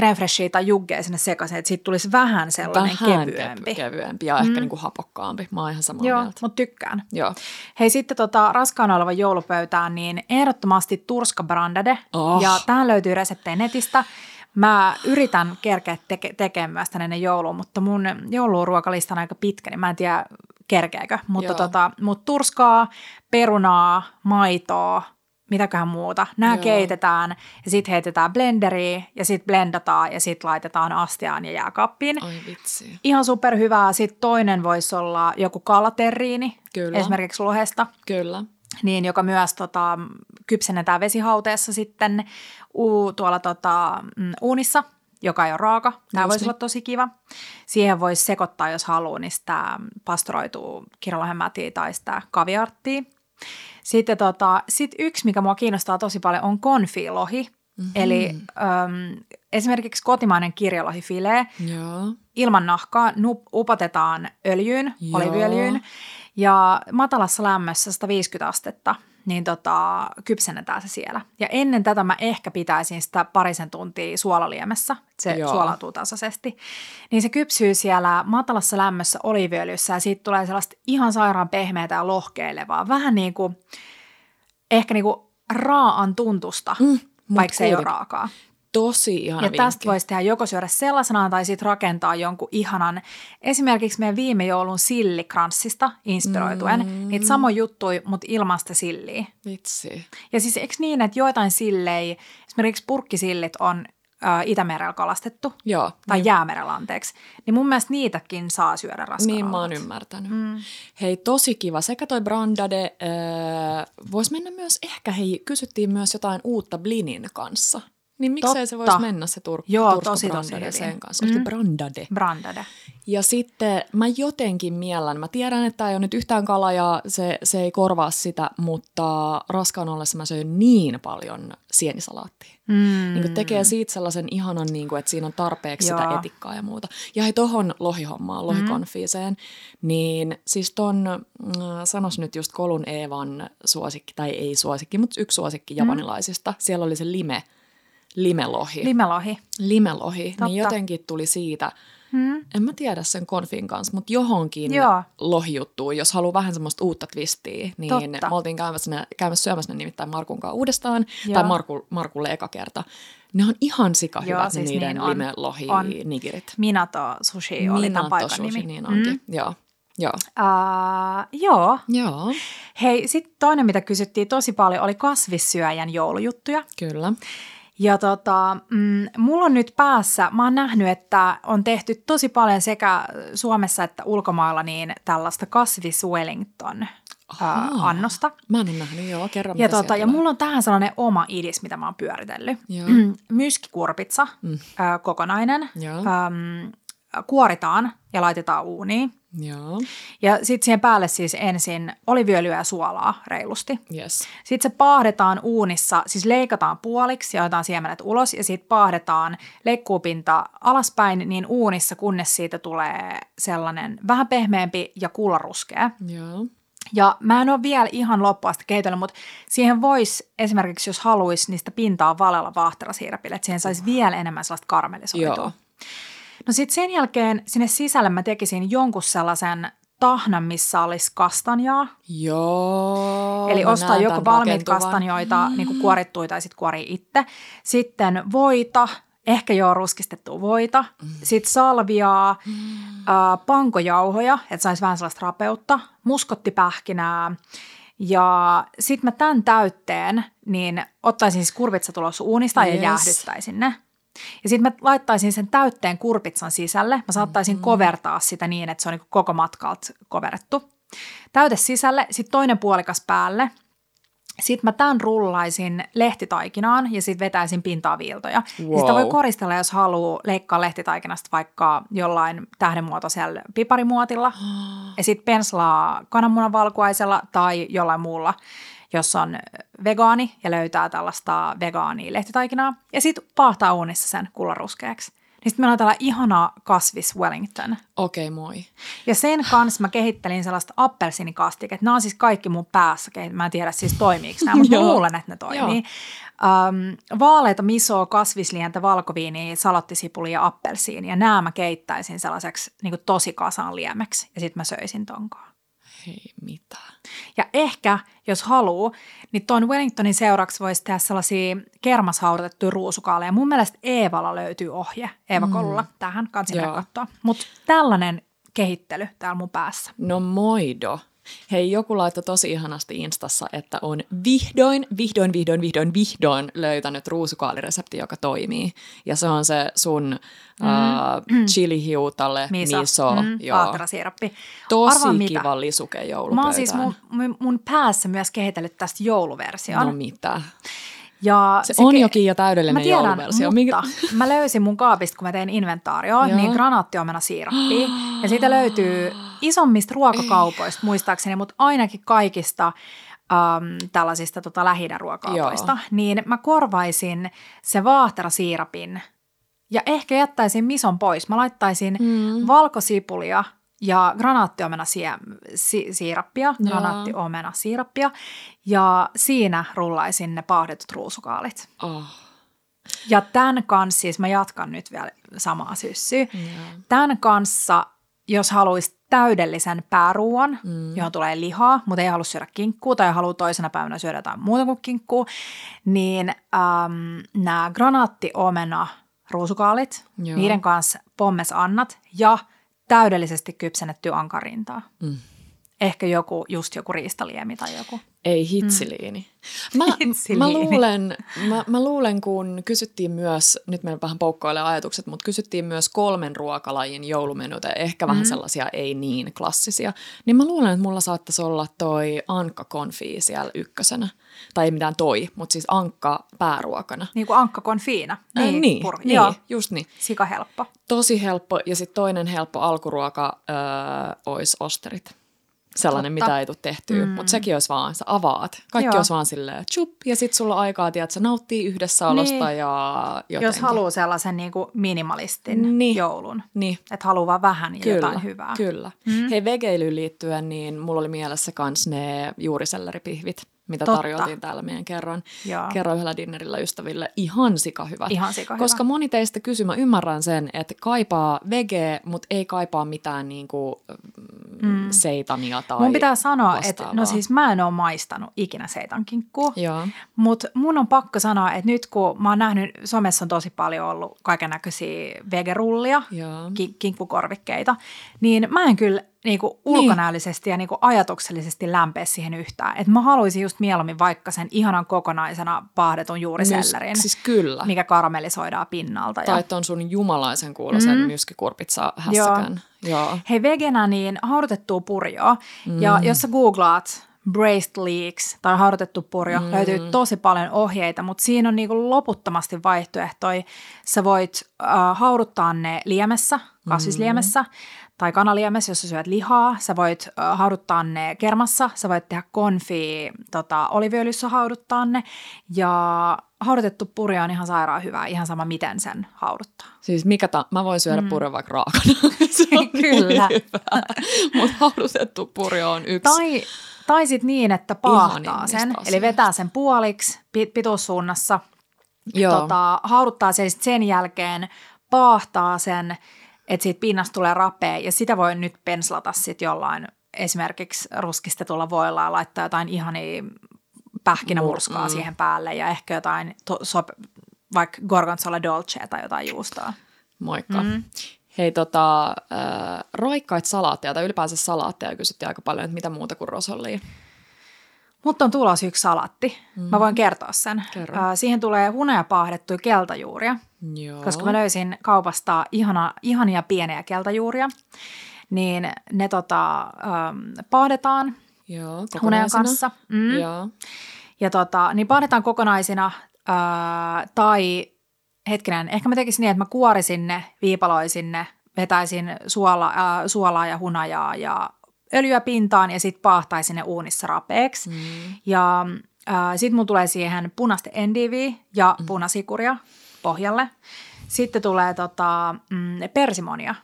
crème fraîchea tai juggea sinne sekaisin, että siitä tulisi vähän sellainen vähän kevyempi. kevyempi ja mm. ehkä niinku hapokkaampi. Mä oon ihan samaa joo, mieltä. Joo, mutta tykkään. Joo. Hei, sitten tota, raskaana olevan joulupöytään, niin ehdottomasti Turska Brandade. Oh. Ja tähän löytyy reseptejä netistä. Mä yritän kerkeä teke- tekemään sitä ennen joulua, mutta mun jouluruokalista on aika pitkä, niin mä en tiedä kerkeäkö. Mutta tota, mut turskaa, perunaa, maitoa, mitäköhän muuta. Nämä joo. keitetään ja sitten heitetään blenderiin ja sitten blendataan ja sitten laitetaan astiaan ja jääkaappiin. Ai vitsi. Ihan superhyvää. Sitten toinen voisi olla joku kalaterriini, kyllä. esimerkiksi lohesta. Kyllä. Niin, joka myös tota, kypsennetään vesihauteessa sitten u, tuolla tota, uunissa, joka ei ole raaka. Tämä just voisi niin. olla tosi kiva. Siihen voisi sekoittaa, jos haluaa, niin sitä pastoroitua kirjolohenmätiä tai sitä kaviarttia. Sitten tota, sit yksi, mikä mua kiinnostaa tosi paljon, on konfilohi. Mm-hmm. Eli äm, esimerkiksi kotimainen kirjalahifilee ilman nahkaa nup- upotetaan öljyyn, Joo. oliiviöljyyn ja matalassa lämmössä sata viisikymmentä astetta, niin tota, kypsennetään se siellä. Ja ennen tätä mä ehkä pitäisin sitä parisen tuntia suolaliemessä, se Joo. suolautuu tasaisesti. Niin se kypsyy siellä matalassa lämmössä oliiviöljyssä ja siitä tulee sellaista ihan sairaan pehmeätä ja lohkeilevaa. Vähän niin kuin, ehkä niin kuin raaan tuntusta. Mm. Mut vaikka se ei ole raakaa. Tosi ihana ja vinkki. Tästä voisi tehdä joko syödä sellaisenaan tai sitten rakentaa jonkun ihanan. Esimerkiksi meidän viime joulun sillikranssista inspiroituen. Mm. Niitä samoja juttuja, mutta ilmasta silliä. Vitsi. Ja siis eikö niin, että joitain sillejä, esimerkiksi purkkisillit on ä, Itämerellä kalastettu. Joo. Tai niin. Jäämerellä, anteeksi. Niin mun mielestä niitäkin saa syödä raskaana. Niin mä oon ymmärtänyt. Mm. Hei, tosi kiva. Sekä toi Brandade... Äh, voisi mennä myös ehkä, hei, kysyttiin myös jotain uutta Blinin kanssa. Niin miksei Totta. se voisi mennä se tur- Joo, Turku tosi, Brandade tosi sen kanssa. Mm. Brandade. Brandade. Ja sitten mä jotenkin miellän, mä tiedän, että tää ei ole nyt yhtään kalaa ja se, se ei korvaa sitä, mutta raskaan ollessa mä söin niin paljon sienisalaattia. Mm. Niin tekee siitä sellaisen ihanan, niin kun, että siinä on tarpeeksi Joo. sitä etikkaa ja muuta. Ja hei tohon lohihommaan, lohikonfiiseen, mm. niin siis ton, sanos nyt just Kolun Eevan suosikki, tai ei suosikki, mutta yksi suosikki japanilaisista, mm. siellä oli se lime. Limelohi. Limelohi. Limelohi. Totta. Niin jotenkin tuli siitä, hmm. en mä tiedä sen konfin kanssa, mutta johonkin Joo. lohijuttuun, jos haluaa vähän semmoista uutta twistiä, niin Totta. me oltiin käymässä, ne, käymässä syömässä ne nimittäin Markun kanssa uudestaan, Joo. tai Marku, Markulle eka kerta. Ne on ihan sikahyvät Joo, siis niiden niin limelohi-nigirit. Minato sushi oli tämän paikan sushi, nimi. Niin onkin, mm. Joo. Joo. Uh, joo. Joo. Hei, sitten toinen, mitä kysyttiin tosi paljon, oli kasvissyöjän joulujuttuja. Kyllä. Ja tota, mm, mulla on nyt päässä, mä oon nähnyt, että on tehty tosi paljon sekä Suomessa että ulkomailla niin tällaista kasvis Wellington ää, annosta. Mä oon nähnyt, joo, kerro ja mitä tota, ja mulla on tähän sellainen oma idis, mitä mä oon pyöritellyt. Mm, myskikurpitsa, mm. ää, kokonainen, äm, kuoritaan ja laitetaan uuniin. Joo. Ja sitten siihen päälle siis ensin oliiviöljyä ja suolaa reilusti. Yes. Sitten se paahdetaan uunissa, siis leikataan puoliksi ja otetaan siemenet ulos ja sitten paahdetaan leikkuupinta alaspäin niin uunissa, kunnes siitä tulee sellainen vähän pehmeämpi ja kuularuskea. Joo. Ja mä en ole vielä ihan loppuasti keitolle, mutta siihen voisi esimerkiksi, jos haluaisi, niistä pintaa valella vaahterasiirapille, että siihen saisi oh. vielä enemmän sellaista karamellisoitua. Joo. No sitten sen jälkeen sinne sisälle mä tekisin jonkun sellaisen tahnan, missä olisi kastanjaa. Joo. Eli ostaa joko valmiit kastanjoita, mm. niin kuin kuorittuja tai sitten kuori itse. Sitten voita, ehkä jo ruskistettua voita. Mm. Sitten salviaa, mm. äh, pankojauhoja, että saisi vähän sellaista rapeutta, muskottipähkinää. Ja sitten mä tämän täytteen, niin ottaisin siis kurvitsa tulossa uunista yes. ja jäähdyttäisin ne. Ja sitten mä laittaisin sen täytteen kurpitsan sisälle. Mä saattaisin mm. kovertaa sitä niin, että se on niin koko matkalta koverrettu. Täyte sisälle, sitten toinen puolikas päälle. Sitten mä tämän rullaisin lehtitaikinaan ja sitten vetäisin pintaviiltoja. Wow. Sitä voi koristella, jos haluaa leikkaa lehtitaikinasta vaikka jollain tähdenmuotoisella piparimuotilla. Ja sitten penslaa kananmunan valkuaisella tai jollain muulla, jos on vegaani ja löytää tällaista vegaania lehtitaikinaa. Ja sitten paahtaa uunissa sen kullaruskeaksi. Niin sitten meillä on tällainen ihana kasvis Wellington. Okei, okay, moi. Ja sen kanssa mä kehittelin sellaista appelsiinikastiketta. Nämä on siis kaikki mun päässä. Mä en tiedä siis toimiiko nämä, mutta luulen, että ne toimii. Um, vaaleita misoa, kasvislientä, valkoviiniä, salottisipulia ja appelsiinia. Nämä mä keittäisin sellaiseksi niin kuin tosi kasaan liemeksi. Ja sitten mä söisin tonkaan. Ei mitään. Ja ehkä, jos haluaa, niin tuon Wellingtonin seuraksi voisi tehdä sellaisia kermashaudutettuja ruusukaaleja. Mun mielestä Eevalla löytyy ohje, Eeva Kolulla, mm. tähän kansineen katsoa. Mutta tällainen kehittely täällä mun päässä. No moido. Hei, joku laittoi tosi ihanasti Instassa, että on vihdoin, vihdoin, vihdoin, vihdoin, vihdoin löytänyt ruusukaaliresepti, joka toimii. Ja se on se sun mm. uh, chilihiutalle miso. miso mm. Aatterasiirappi. Tosi kiva lisuke joulupöytään. Mä oon siis mun, mun päässä myös kehitellyt tästä jouluversioon. No mitä? Ja se, se on ke- jokin jo täydellinen mä tiedän, jouluversio. Mutta mä löysin mun kaapista, kun mä tein inventaarioon, niin granaattiomena-siirappia. Ja siitä löytyy isommista ruokakaupoista muistaakseni, mutta ainakin kaikista ähm, tällaisista tota, lähi-idän ruoka-alueista, niin mä korvaisin se vaahterasiirapin ja ehkä jättäisin mison pois. Mä laittaisin mm. valkosipulia ja granaattiomena-siirappia, si- granaattiomena-siirappia ja siinä rullaisin ne paahdetut ruusukaalit. Oh. Ja tämän kanssa, siis mä jatkan nyt vielä samaa syssyä, mm. tämän kanssa, jos haluaisi täydellisen pääruuan, mm. johon tulee lihaa, mutta ei halua syödä kinkkua tai haluaa toisena päivänä syödä jotain muuta kuin kinkkua, niin äm, nämä granaattiomena-ruusukaalit, joo, niiden kanssa pommesannat ja täydellisesti kypsennetty ankarintaa. Mm. Ehkä joku, just joku riistaliemi tai joku. Ei, hitsiliini. Mm. Mä, hitsiliini. Mä, luulen, mä, mä luulen, kun kysyttiin myös, nyt meillä vähän poukkoilee ajatukset, mutta kysyttiin myös kolmen ruokalajin joulumenuita, ehkä vähän mm. sellaisia ei niin klassisia, niin mä luulen, että mulla saattaisi olla toi ankkakonfii siellä ykkösenä. Tai ei mitään toi, mutta siis ankka pääruokana. Niin kuin ankkakonfiina. Niin, äh, niin, pur- niin just niin. Sika helppo. Tosi helppo. Ja sitten toinen helppo alkuruoka öö, olisi osterit. Sellainen, totta, mitä ei tule tehtyä, mm. mutta sekin olisi vaan, sä avaat. Kaikki, joo, olisi vaan silleen tjup, ja sit sulla on aikaa, tiedät, sä nauttii yhdessä olosta niin, ja jotenkin. Jos haluaa sellaisen niin kuin minimalistin niin, joulun, niin, että haluaa vaan vähän ja kyllä, jotain hyvää. Kyllä, mm. Hei, vegeilyyn liittyen, niin mulla oli mielessä kans ne juuriselleripihvit, mitä, totta, tarjoltiin täällä meidän kerran, kerran yhdellä dinnerillä ystäville. Ihan sikahyvät. Ihan sikahyvät. Koska moni teistä kysyy, mä ymmärrän sen, että kaipaa vege, mutta ei kaipaa mitään niinku, mm. seitania tai mun pitää sanoa, vastaavaa, että no siis mä en ole maistanut ikinä seitankinkkua, mutta mun on pakko sanoa, että nyt kun mä oon nähnyt, somessa on tosi paljon ollut kaikennäköisiä vegerullia, ki- kinkkukorvikkeita, niin mä en kyllä niinku ulkonäöllisesti niin, ja niinku ajatuksellisesti lämpeä siihen yhtään. Et mä haluaisin just mieluummin vaikka sen ihanan kokonaisena paahdetun juurisellerin, siis kyllä, mikä karamellisoidaan pinnalta. Tai että on sun jumalaisen kuuloisen mm. myskikurpitsa hässäkään. Joo. Hei, vegenä niin haudutettua purjoa. Mm. Ja jos sä googlaat braised leeks tai haudutettu purjo, mm. löytyy tosi paljon ohjeita, mutta siinä on niinku loputtomasti vaihtoehtoja. Sä voit äh, hauduttaa ne liemessä, kasvisliemessä, mm. tai kanaliemessä, jos sä syöt lihaa, sä voit uh, hauduttaa ne kermassa, sä voit tehdä konfii, tota, oliviöljyssä hauduttaa ne, ja haudutettu purja on ihan sairaan hyvää, ihan sama miten sen hauduttaa. Siis mikä ta- mä voin syödä mm. purja vaikka raakana, se on kyllä niin hyvää, mutta haudutettu purja on yksi. Tai, tai sit niin, että paahtaa sen, asioista, eli vetää sen puoliksi pituussuunnassa, tota, hauduttaa sen sen jälkeen, paahtaa sen, että siitä pinnasta tulee rapea ja sitä voi nyt penslata sitten jollain esimerkiksi ruskistetulla voilla ja laittaa jotain ihania pähkinämurskaa mm. siihen päälle ja ehkä jotain to- sop- vaikka gorgonzola dolcea tai jotain juustoa. Moikka. Mm. Hei, tota, äh, roikkaita salaatteja tai ylipäänsä salaatteja kysyttiin aika paljon, että mitä muuta kuin rosollia. Mutta on tulossa yksi salatti. Mm. Mä voin kertoa sen. Äh, siihen tulee huneja paahdettuja keltajuuria. Joo. Koska mä löysin kaupasta ihana, ihania pieniä keltajuuria, niin ne tota, ähm, paadetaan, joo, hunean kanssa. Mm. Joo. Ja tota, niin paadetaan kokonaisina äh, tai hetkinen, ehkä mä tekisin niin, että mä kuorisin ne, viipaloisin ne, vetäisin suola, äh, suolaa ja hunajaa ja öljyä pintaan ja sitten paahtaisin ne uunissa rapeeksi. Mm. Ja äh, sitten mun tulee siihen punaista endiviä ja mm. punasikuria pohjalle. Sitten tulee tota, mm, persimonia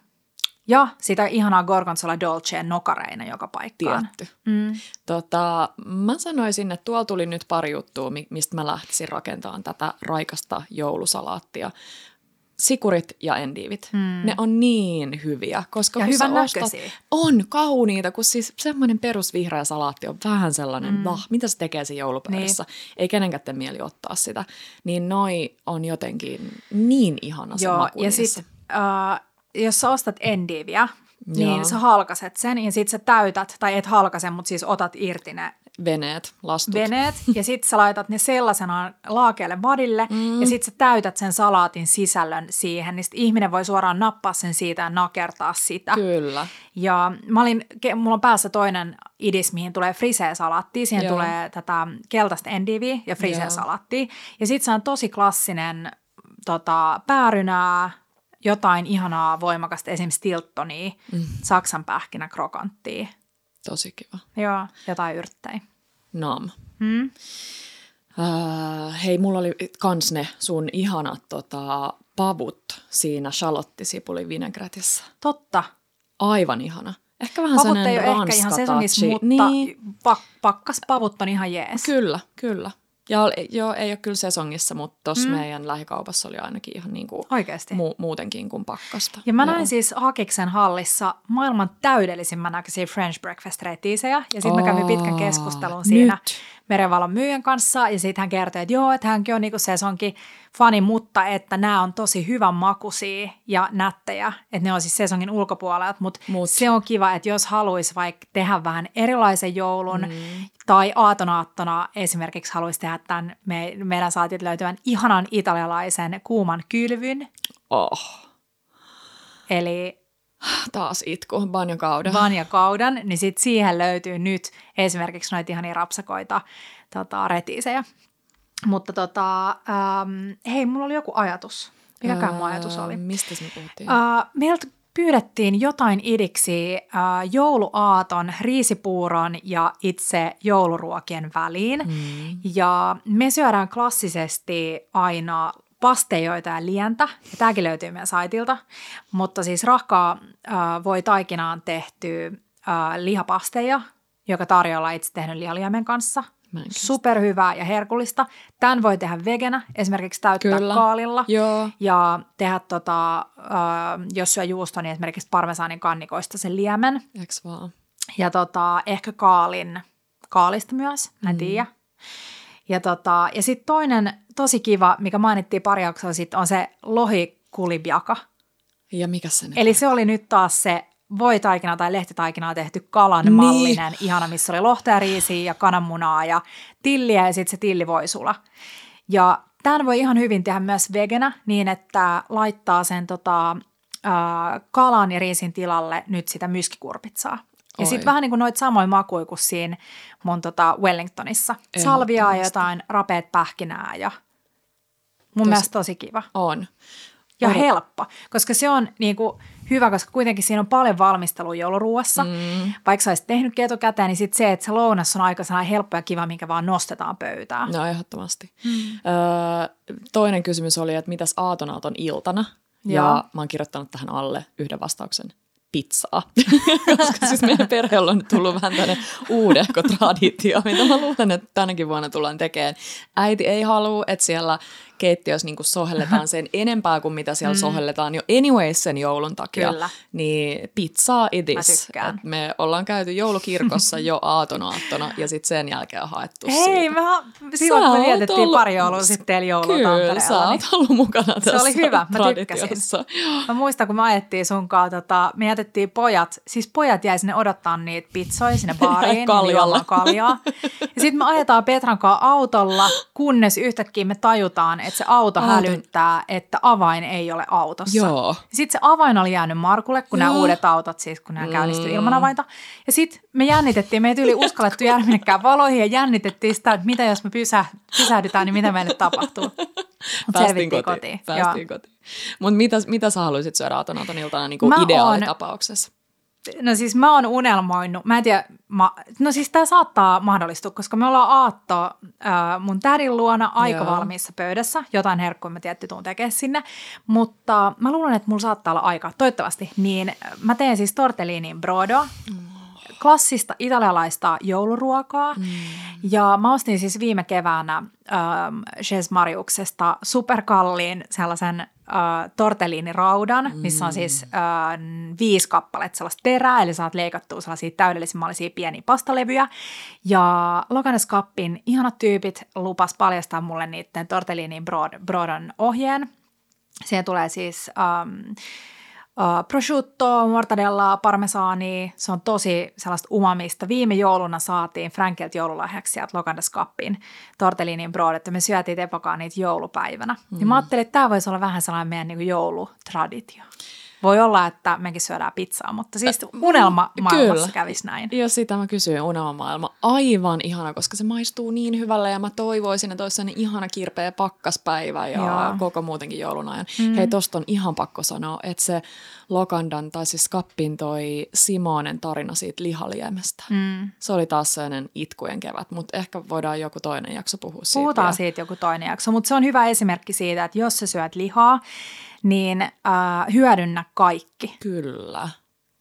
ja sitä ihanaa gorgonzola dolcea nokareina joka paikkaan. Tietty. Mm. Tota, mä sanoisin, että tuolla tuli nyt pari juttua, mistä mä lähtisin rakentamaan tätä raikasta joulusalaattia. Sikurit ja endiivit. Mm. Ne on niin hyviä, koska ja kun hyvän ostat, on kauniita, kun siis semmoinen perusvihreä salaatti on vähän sellainen, mm. vah, mitä se tekee siinä joulupöydässä, niin, ei kenenkään te mieli ottaa sitä. Niin noi on jotenkin niin ihana se maku. Ja sit, äh, jos sä ostat endiiviä, niin joo, sä halkaset sen ja sit sä täytät, tai et halkase, mutta siis otat irti ne veneet, lastut. Veneet, ja sitten sä laitat ne sellaisenaan laakealle vadille, mm. ja sitten sä täytät sen salaatin sisällön siihen, niin ihminen voi suoraan nappaa sen siitä ja nakertaa sitä. Kyllä. Ja mä olin, mulla on päässä toinen idis, mihin tulee frisee-salaattia, siihen, joo, tulee tätä keltaista endiviä ja frisee-salaattia, ja sitten se on tosi klassinen tota, päärynää, jotain ihanaa voimakasta, esimerkiksi Stiltonia, mm. saksan pähkinä krokanttia. Tosi kiva. Joo, jotain yrttejä. nam. Hmm? Uh, hei, mulla oli kans ne sun ihanat tota, pavut siinä shalottisipuli vinaigretissä. Totta. Aivan ihana. Ehkä vähän pavut ei ole ehkä ihan sesongissa, mutta niin. pak- pakkaspavut on ihan jees. Kyllä, kyllä. Ja joo, ei ole kyllä sesongissa, mutta tuossa mm. meidän lähikaupassa oli ainakin ihan niin kuin mu- muutenkin kuin pakkasta. Ja mä näin joo. siis Hakiksen hallissa maailman täydellisimmän näköisiä French breakfast-reitiisejä. Ja sitten mä kävin pitkän keskustelun siinä nyt. Merenvalon myyjän kanssa. Ja sitten hän kertoi, että joo, että hänkin on niin kuin sesonkin fani, mutta että nämä on tosi hyvän makuisia ja nättejä. Että ne on siis sesongin ulkopuolella. Mutta Mut. se on kiva, että jos haluaisi vaikka tehdä vähän erilaisen joulun mm. tai aatonaattona esimerkiksi haluaisi tehdä tämän me, meidän saatit löytyvän ihanan italialaisen kuuman kylvyn. Oh. Eli taas itku, banjakaudan. Banjakaudan, niin sit siihen löytyy nyt esimerkiksi noita ihania rapsakoita tota, retiisejä. Mutta tota, ähm, hei, mulla oli joku ajatus. Mikäkään mun ajatus oli? Mistä me puhuttiin? Äh, meiltä pyydettiin jotain idiksi äh, jouluaaton, riisipuuron ja itse jouluruokien väliin. Mm. Ja me syödään klassisesti aina pasteijoita ja lientä. Ja tämäkin löytyy meidän saitilta. Mutta siis rahkaa äh, voi taikinaan tehty äh, lihapasteja, joka tarjolla itse tehnyt lihaliemen kanssa. Superhyvää ja herkullista. Tän voi tehdä vegenä, esimerkiksi täyttää Kyllä. kaalilla. Joo. Ja tehdä, tota, äh, jos syö juusto, niin esimerkiksi parmesaanin kannikoista sen liemen. Eks vaan. Ja tota, ehkä kaalin, kaalista myös, mä en mm. tiedä. Ja, tota, ja sitten toinen tosi kiva, mikä mainittiin pari jaksoa sitten, on se lohikulibjaka. Ja mikä se nyt? Eli se oli nyt taas se voitaikinaa tai lehtitaikinaa tehty kalan niin. mallinen, ihana, missä oli lohta ja riisiä ja kananmunaa ja tilliä ja sitten se tillivoisula. Ja tämän voi ihan hyvin tehdä myös vegenä niin, että laittaa sen tota, äh, kalan ja riisin tilalle nyt sitä myskikurpitsaa. Ja sitten vähän niin kuin noita samoja makuja kuin siinä mun tota Wellingtonissa. Salviaa ja jotain rapeat pähkinää ja mun Tos, mielestä tosi kiva. On. Ja on. Helppo, koska se on niin kuin hyvä, koska kuitenkin siinä on paljon valmistelua jouluruuassa. Mm. Vaikka sä olisit tehnyt etukäteen, niin sitten se, että se lounas on aika sellainen helppo ja kiva, minkä vaan nostetaan pöytään. No ehdottomasti. Mm. Öö, toinen kysymys oli, että mitäs aatonaaton iltana? Joo. Ja mä oon kirjoittanut tähän alle yhden vastauksen. Pizzaa, koska siis meidän perheellä on tullut vähän tämmöinen uudehko traditio, mitä mä luulen, että tänäkin vuonna tullaan tekemään. Äiti ei halua, että siellä keittiössä niin kuin sohelletaan sen enempää kuin mitä siellä mm. sohelletaan jo anyways sen joulun takia. Kyllä. Niin pizzaa it is. Me ollaan käyty joulukirkossa jo aatonaattona ja sitten sen jälkeen haettu Hei, siitä. Hei, mä silloin kun me vietettiin ollut pari joulua sitten joulutantereella. Kyllä, sä oot ollut mukana tässä traditiossa. Se oli hyvä, mä tykkäsin. Mä muistan, kun me ajettiin sunkaan, tota, me jätettiin pojat, siis pojat jäi sinne odottaa niitä pizzoja sinne baariin. Kaljalla. Kaljaa. Ja sitten me ajetaan Petran kanssa autolla, kunnes yhtäkkiä me tajutaan, että se auto Auton. hälyttää, että avain ei ole autossa. Joo. Sitten se avain oli jäänyt Markulle, kun Joo. nämä uudet autot, siis kun nämä mm. käynnistyivät ilman avainta. Ja sitten me jännitettiin, me ei yli uskallettu jäädä minnekään valoihin ja jännitettiin sitä, että mitä jos me pysä, pysähdytään, niin mitä meille tapahtuu. Mut päästiin kotiin. kotiin. Päästiin kotiin. Mutta mitä, mitä sä haluaisit syödä aatonaaton iltana niin kuin ideaalitapauksessa? No siis mä oon unelmoinut, mä en tiedä, mä, no siis tää saattaa mahdollistua, koska me ollaan aatto äh, mun tädin luona aika Joo. valmiissa pöydässä, jotain herkkua mä tietty tuun tekemään sinne, mutta mä luulen, että mulla saattaa olla aikaa, toivottavasti, niin mä teen siis tortellini brodo, klassista italialaista jouluruokaa mm. ja mä ostin siis viime keväänä äh, Chez Mariuksesta superkalliin sellaisen tortelliiniraudan, missä on siis äh, viisi kappaletta sellaista terää, eli saat leikattua sellaisia täydellisimmällisiä pieniä pastalevyjä. Ja Locanda Scappin ihanat tyypit lupas paljastaa mulle niiden tortellinin brodon ohjeen. Siihen tulee siis ähm, äh, prosciutto, mortadella, parmesaani. Se on tosi sellaista umamista. Viime jouluna saatiin Frankelt joululahjaksi sieltä Locanda Scappin tortellinin brood, että me syötiin Tepokaa niitä joulupäivänä. Mm. Ja mä ajattelin, että tämä voisi olla vähän sellainen meidän niin kuin joulutraditio. Voi olla, että mekin syödään pizzaa, mutta siis unelmamaailmassa kävisi näin. Jos sitä mä kysyin, unelmamaailma. Aivan ihana, koska se maistuu niin hyvälle ja mä toivoisin, että olisi sellainen ihana kirpeä pakkaspäivä ja Joo. koko muutenkin joulun ajan. Mm. Hei, tosta on ihan pakko sanoa, että se Locandan tai siis Scappin toi Simonen tarina siitä lihaliemestä. Mm. Se oli taas sellainen itkujen kevät, mutta ehkä voidaan joku toinen jakso puhua siitä. Puhutaan vielä. Siitä joku toinen jakso, mutta se on hyvä esimerkki siitä, että jos sä syöt lihaa, niin äh, hyödynnä kaikki. Kyllä,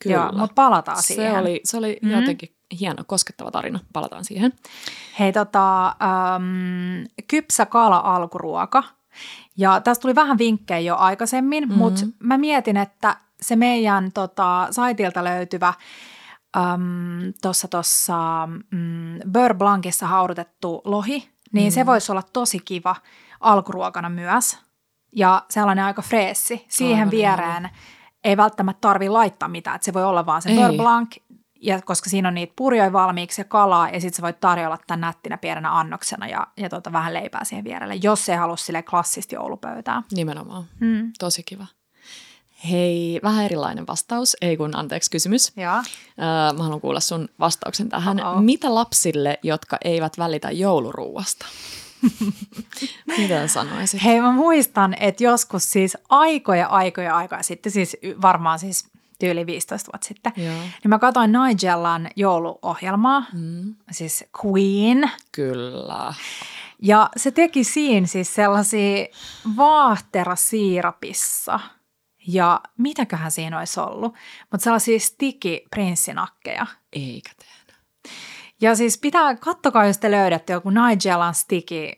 kyllä. Joo, mutta palataan se siihen. Oli, se oli mm-hmm. jotenkin hieno, koskettava tarina. Palataan siihen. Hei, tota, äm, kypsä kala alkuruoka. Ja tästä tuli vähän vinkkejä jo aikaisemmin, mm-hmm. mutta mä mietin, että se meidän tota, saitilta löytyvä tuossa tuossa mm, Börr Blankissa haudutettu lohi, niin mm. se voisi olla tosi kiva alkuruokana myös. Ja sellainen aika freessi. Siihen Aivan viereen niin. ei välttämättä tarvitse laittaa mitään. Että se voi olla vaan se Börr Blanc, ja koska siinä on niitä purjoja valmiiksi ja kalaa, ja sitten sä voit tarjolla tämän nättinä pienenä annoksena ja, ja tuota, vähän leipää siihen vierelle, jos ei halua silleen klassista joulupöytää. Nimenomaan. Mm. Tosi kiva. Hei, vähän erilainen vastaus, ei kun anteeksi kysymys. Jaa. Mä haluan kuulla sun vastauksen tähän. Uh-oh. Mitä lapsille, jotka eivät välitä jouluruuasta? Miten sanoisit? Hei, mä muistan, että joskus siis aikoja, aikoja, aikoja sitten, siis varmaan siis tyyli viisitoista vuotta sitten, Joo. niin mä katsoin Nigellan jouluohjelmaa, mm. siis Queen. Kyllä. Ja se teki siinä siis sellaisia vaahterasiirapissa. Ja mitäköhän siinä olisi ollut, mutta sellaisia sticky-prinssinakkeja. Eikä teenä. Ja siis pitää, kattokaa, jos te löydätte joku Nigelan sticky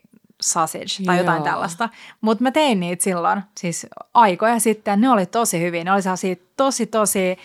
sausage tai Joo. jotain tällaista. Mutta mä tein niitä silloin, siis aikoja sitten, ne oli tosi hyviä. Ne oli sellaisia tosi, tosi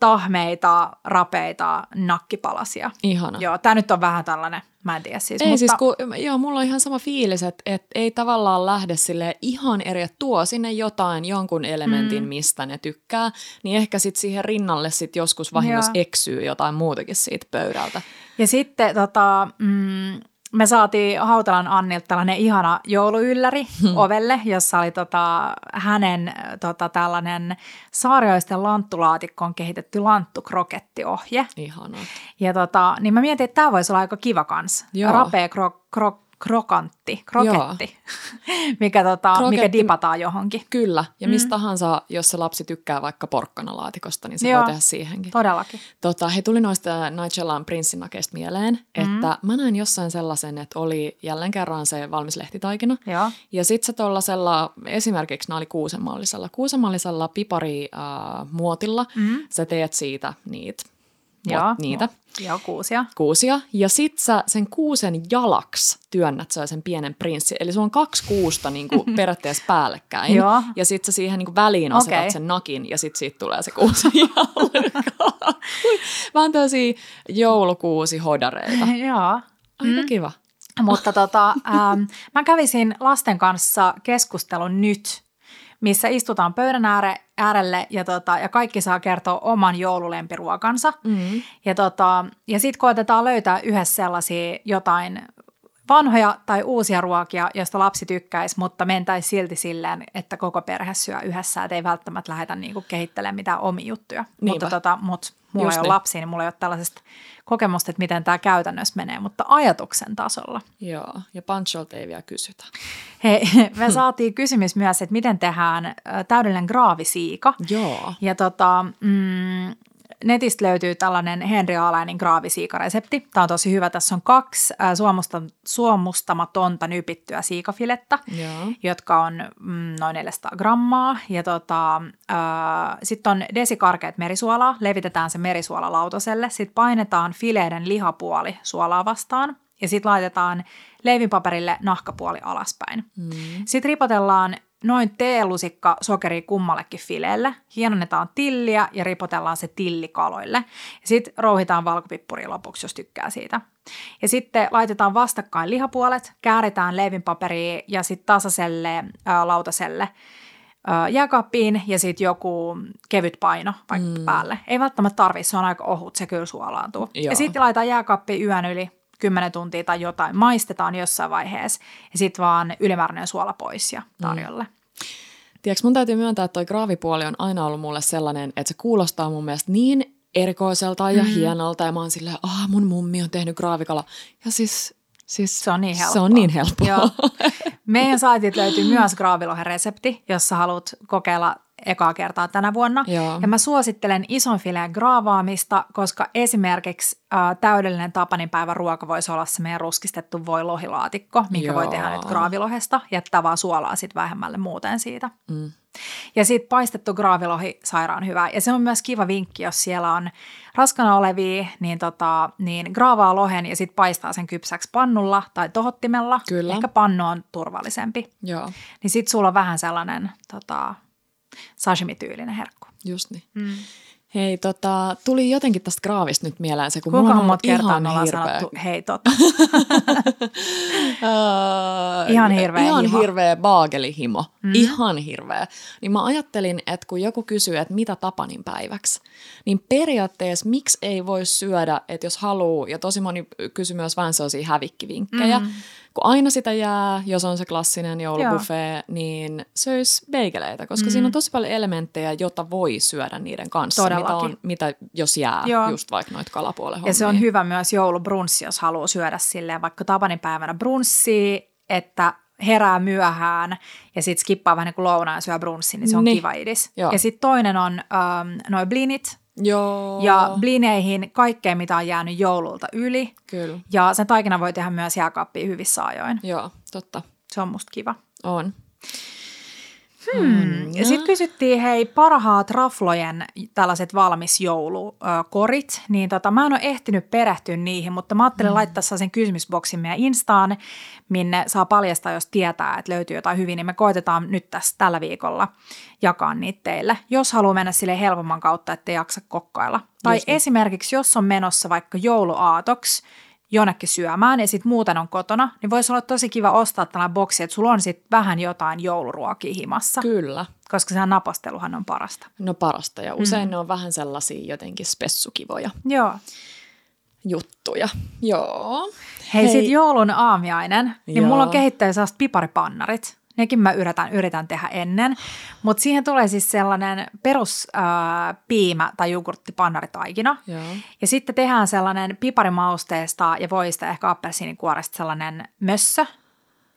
tahmeita, rapeita nakkipalasia. Ihana. Joo, tää nyt on vähän tällainen. Mä en tiedä siis, ei, mutta... siis kun, joo, mulla on ihan sama fiilis, että, että ei tavallaan lähde silleen ihan eri, että tuo sinne jotain, jonkun elementin, mm. mistä ne tykkää, niin ehkä sitten siihen rinnalle sit joskus vahingossa joo. eksyy jotain muutakin siitä pöydältä. Ja sitten tota, mm, me saatiin Hautalan Annilta tällainen ihana jouluylläri hmm. ovelle, jossa oli tota, hänen tota, tällainen Saarioisten lanttulaatikkoon kehitetty lanttukrokettiohje. Ihanaa. Ja tota, niin mä mietin, että tämä voisi olla aika kiva kans. Joo. Rapea kro, kro, krokantti, kroketti, mikä, tota, kroketti, mikä dipataan johonkin. Kyllä, ja mistä mm. tahansa, jos se lapsi tykkää vaikka porkkanalaatikosta, niin se Joo. voi tehdä siihenkin. Todellakin. Tota, he tuli noista Nigelan prinssinakeista mieleen, mm. että mä näin jossain sellaisen, että oli jälleen kerran se valmis lehtitaikina. Joo. Ja sit se tollasella, esimerkiksi nämä oli kuusenmallisella, kuusenmallisella piparimuotilla, äh, mm. sä teet siitä niitä. Joo, niitä. Joo, kuusia. Kuusia. Ja sit sä sen kuusen jalaksi työnnät sen pienen prinssin. Eli sulla on kaksi kuusta niinku periaatteessa päällekkäin. Joo. Ja sit sä siihen niinku väliin asetat okay. sen nakin ja sit siitä tulee se kuusi jalkaa. Vähän tällaisia joulukuusihodareita. Joo. Aika mm. kiva. Mutta tota, ähm, mä kävisin lasten kanssa keskustelun nyt, missä istutaan pöydän ääreen. äärelle ja, tota, ja kaikki saa kertoa oman joululempiruokansa. Mm. Ja, tota, ja sitten koetetaan löytää yhdessä sellaisia jotain vanhoja tai uusia ruokia, joista lapsi tykkäisi, mutta mentäisi silti silleen, että koko perhe syö yhdessä, et ei välttämättä lähdetä niinku kehittelemään mitään omia juttuja. Niinpä. Mutta tota, mut, mulla Just ei ole niin. lapsia, niin mulla ei ole tällaisesta kokemusta, että miten tämä käytännössä menee, mutta ajatuksen tasolla. Joo, ja Pancholta ei vielä kysytä. Hei, me saatiin kysymys myös, että miten tehdään täydellinen graavisiika. Joo. Ja tota, mm, netistä löytyy tällainen Henry Alainin graavisiikaresepti. Tämä on tosi hyvä. Tässä on kaksi äh, suomusta, suomustamatonta nypittyä siikafilettä, Joo. jotka on mm, noin neljäsataa grammaa. Ja tota, äh, sitten on desikarkeat merisuolaa. Levitetään se merisuola lautaselle. Sitten painetaan fileiden lihapuoli suolaa vastaan. Ja sitten laitetaan leivinpaperille nahkapuoli alaspäin. Mm. Sitten ripotellaan noin teelusikka sokeria kummallekin fileelle. Hienonnetaan tilliä ja ripotellaan se tillikaloille. Sitten rouhitaan valkopippuria lopuksi, jos tykkää siitä. Ja sitten laitetaan vastakkain lihapuolet, kääritään leivinpaperia ja sitten tasaiselle ää, lautaselle ää, jääkaappiin ja sitten joku kevyt paino vaikka mm. päälle. Ei välttämättä tarvitse, se on aika ohut, se kyllä suolaantuu. Joo. Ja sitten laitetaan jääkaappiin yön yli. kymmenen tuntia tai jotain, maistetaan jossain vaiheessa ja sitten vaan ylimääräinen suola pois ja tarjolle. Mm. Tiedätkö, mun täytyy myöntää, että toi graavipuoli on aina ollut mulle sellainen, että se kuulostaa mun mielestä niin erikoiselta ja mm-hmm. hienolta. Ja mä oon silleen, ah, mun mummi on tehnyt graavikala. Ja siis, siis se on niin helppoa. Se on niin helppoa. Joo. Meidän saitit löytyy myös graavilohen resepti, jos sä haluat kokeilla ekaa kertaa tänä vuonna. Joo. Ja mä suosittelen ison fileen graavaamista, koska esimerkiksi äh, täydellinen tapaninpäivän ruoka voisi olla se meidän ruskistettu voilohilaatikko, minkä Joo. voi tehdä nyt graavilohesta, jättää vaan suolaa sitten vähemmälle muuten siitä. Mm. Ja sitten paistettu graavilohi sairaan hyvää. Ja se on myös kiva vinkki, jos siellä on raskana olevia, niin, tota, niin graavaa lohen ja sitten paistaa sen kypsäksi pannulla tai tohottimella. Kyllä. Ehkä pannu on turvallisempi. Joo. Niin sitten sulla on vähän sellainen tota, sashimi-tyylinen herkku. Just niin. Mm. Hei, tota, tuli jotenkin tästä graavista nyt mieleen se, kun mulla on ollut ihan hirveä. Sanottu, hei totta. ihan hirveä ihan himo. Hirveä baagelihimo. Mm. Ihan hirveä. Niin mä ajattelin, että kun joku kysyy, että mitä tapanin päiväksi, niin periaatteessa miksi ei voi syödä, että jos haluaa, ja tosi moni kysyi myös vähän sellaisia hävikkivinkkejä, mm. kun aina sitä jää, jos on se klassinen joulubuffet, niin söisi beigeleitä, koska mm. siinä on tosi paljon elementtejä, jota voi syödä niiden kanssa, mitä, on, mitä jos jää Joo. just vaikka noita kalapuolen hommia. Ja se on hyvä myös joulubrunssi, jos haluaa syödä silleen vaikka tapaninpäivänä brunssia, että herää myöhään ja sitten skippaa vähän niin kuin lounaan ja syö brunssin, niin se on niin. kiva idis. Joo. Ja sitten toinen on um, noi blinit. Joo. Ja blineihin kaikkea, mitä on jäänyt joululta yli. Kyllä. Ja sen taikina voi tehdä myös jääkaappiin hyvissä ajoin. Joo, totta. Se on musta kiva. On. Hmm. Mm. Ja sitten kysyttiin, hei, parhaat raflojen tällaiset valmisjoulukorit. Niin tota, mä en ole ehtinyt perehtyä niihin, mutta mä ajattelin mm. laittaa sen kysymysboksin meidän Instaan, minne saa paljastaa, jos tietää, että löytyy jotain hyvin, niin me koitetaan nyt tässä tällä viikolla jakaa niitä teille, jos haluaa mennä sille helpomman kautta, ettei jaksa kokkailla. Tai Just esimerkiksi, jos on menossa vaikka jouluaatoksi jonnekin syömään ja sitten muuten on kotona, niin voisi olla tosi kiva ostaa tällainen boksi, että sulla on sitten vähän jotain jouluruokia himassa. Kyllä. Koska sehän napasteluhan on parasta. No parasta ja usein mm. ne on vähän sellaisia jotenkin spessukivoja. Joo. Juttuja. Joo. Hei, Hei. sitten joulun aamiainen, niin Joo. mulla on kehittäjä sellaiset piparipannarit. Nekin mä yritän, yritän tehdä ennen, mutta siihen tulee siis sellainen peruspiimä äh, tai jogurttipannaritaikina. Joo. Ja sitten tehdään sellainen piparimausteesta ja voista, ehkä appelsiinikuoresta sellainen mössö.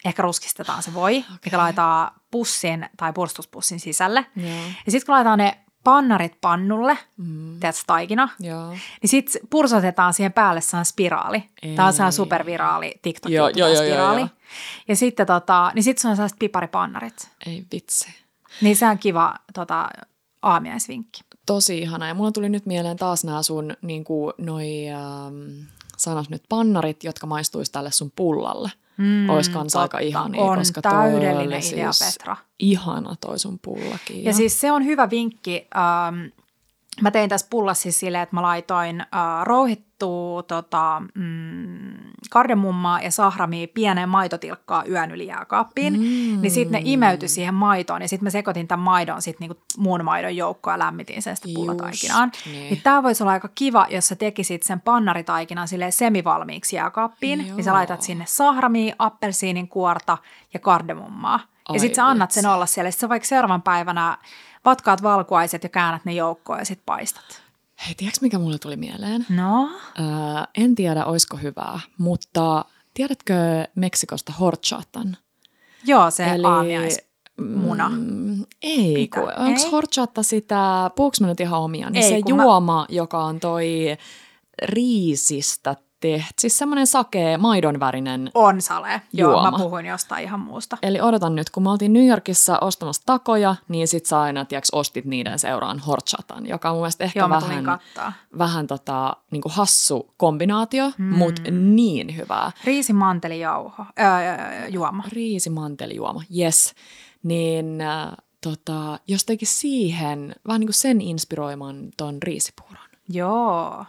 Ehkä ruskistetaan se voi, okay. mikä laitetaan pussin tai purstuspussin sisälle. Joo. Ja sitten kun laitetaan ne pannarit pannulle, mm. teet taikina, Joo. niin sitten pursotetaan siihen päälle sellainen spiraali. Ei. Tämä on sellainen superviraali, TikTok-juttu spiraali. Jo, jo. Ja sitten tota, niin sit se on sellaiset piparipannarit. Ei vitsi. Niin se on kiva tota, aamiaisvinkki. Tosi ihana. Ja mulla tuli nyt mieleen taas nämä sun niinku, noi, ähm, sanos nyt pannarit, jotka maistuisi tälle sun pullalle. Mm, Ois kanssa aika ihania, on koska täydellinen toi oli idea, siis Petra. Ihana toi sun pullakin. Ja, ja siis se on hyvä vinkki. Ähm, mä tein tässä pullassa siis silleen, että mä laitoin äh, rouhittua tota, mm, kardemummaa ja sahramia pieneen maitotilkkaa yön yli jääkaappiin. Mm. Niin sitten ne imeytyi siihen maitoon ja sitten mä sekoitin tämän maidon sit niinku muun maidon joukkoon ja lämmitin sen sitten pullataikinaan. Niin. Niin tää voisi olla aika kiva, jos sä tekisit sen pannaritaikinan silleen semivalmiiksi jääkaappiin. Joo. Niin sä laitat sinne sahramia, appelsiinin kuorta ja kardemummaa. Ai ja sitten sä annat sen olla siellä. Sitten sä vaikka seuraavan päivänä vatkaat valkuaiset ja käännät ne joukkoon ja sitten paistat. Hei, tiedätkö mikä mulle tuli mieleen? No? Öö, en tiedä, olisiko hyvää, mutta tiedätkö Meksikosta horchatan? Joo, se Eli, aamiaismuna. Mm, ei, kun, onko horchata sitä, puhuks mä nyt ihan omia? Niin ei, se juoma, mä... joka on toi riisistä tehty, siis semmoinen sakee, maidonvärinen on sale. Joo, juoma. Mä puhuin jostain ihan muusta. Eli odotan nyt, kun me oltiin New Yorkissa ostamassa takoja, niin sit sä aina, tiiäks, ostit niiden seuraan horchatan, joka on mun mielestä ehkä Joo, vähän, vähän tota, niin kuin hassu kombinaatio, mm. mutta niin hyvää. Riisimantelijauho, öö, juoma. Riisimantelijuoma, yes. Niin äh, tota, jos teki siihen vähän niin kuin sen inspiroiman ton riisipuuron. Joo.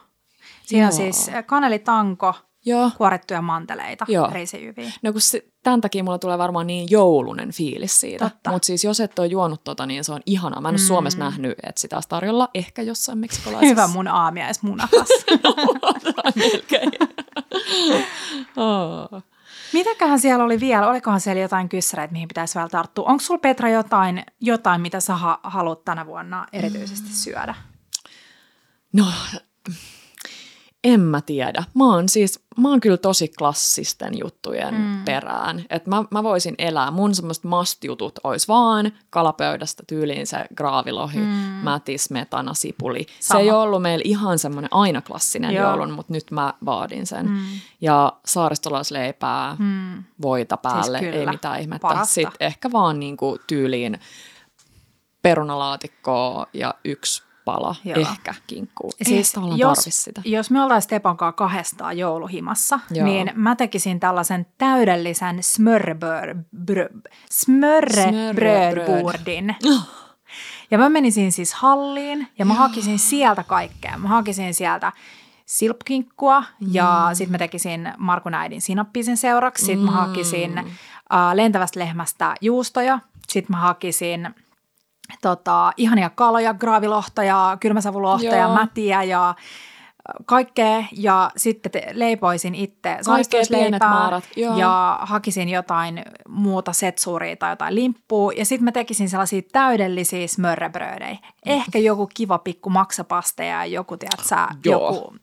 Siinä on siis kanelitanko, Joo. kuorettuja manteleita, riisijyviä. No kun se, tämän takia mulla tulee varmaan niin joulunen fiilis siitä. Mutta siis jos et ole juonut tota, niin se on ihanaa. Mä en ole mm. Suomessa nähnyt, että sitä olisi tarjolla ehkä jossain meksikolaisessa. Hyvä mun aamiaismunakas. No, melkein. oh. Mitäköhän siellä oli vielä? Olikohan siellä jotain kyssäreitä, mihin pitäisi vielä tarttua? Onko sulla, Petra, jotain, jotain mitä sä haluat tänä vuonna erityisesti syödä? No, en mä tiedä. Mä oon siis, mä oon kyllä tosi klassisten juttujen mm. perään. Että mä, mä voisin elää. Mun semmoiset must-jutut ois vaan kalapöydästä tyyliin se graavilohi, mm. mätis, metana, sipuli. Sama. Se ei ollut meillä ihan semmoinen aina klassinen joulun, mutta nyt mä vaadin sen. Mm. Ja saaristolaisleipää, mm. voita päälle, siis ei mitään ihmettä. Parasta. Sitten ehkä vaan niinku tyyliin perunalaatikkoa ja yksi pala, joo, ehkä kinkkuu. Siis jos, jos me ollaan Stepan kanssa kahdestaan jouluhimassa, joo, niin mä tekisin tällaisen täydellisen smörrebrödburdin. Ja mä menisin siis halliin ja mä joo. hakisin sieltä kaikkea. Mä hakisin sieltä silpkinkkua ja mm. sit mä tekisin Markun äidin sinappisen seuraksi. Sit mä hakisin äh, lentävästä lehmästä juustoja. Sit mä hakisin... Tota, ihania kaloja, graavilohtoja, kylmäsavulohtoja, joo, mätiä ja kaikkea. Ja sitten leipoisin itse saaristoisleipää ja hakisin jotain muuta setsuuria tai jotain limppua. Ja sitten mä tekisin sellaisia täydellisiä smörrebrödejä. Ehkä joku kiva pikku maksapaste ja joku, tiedätkö, joku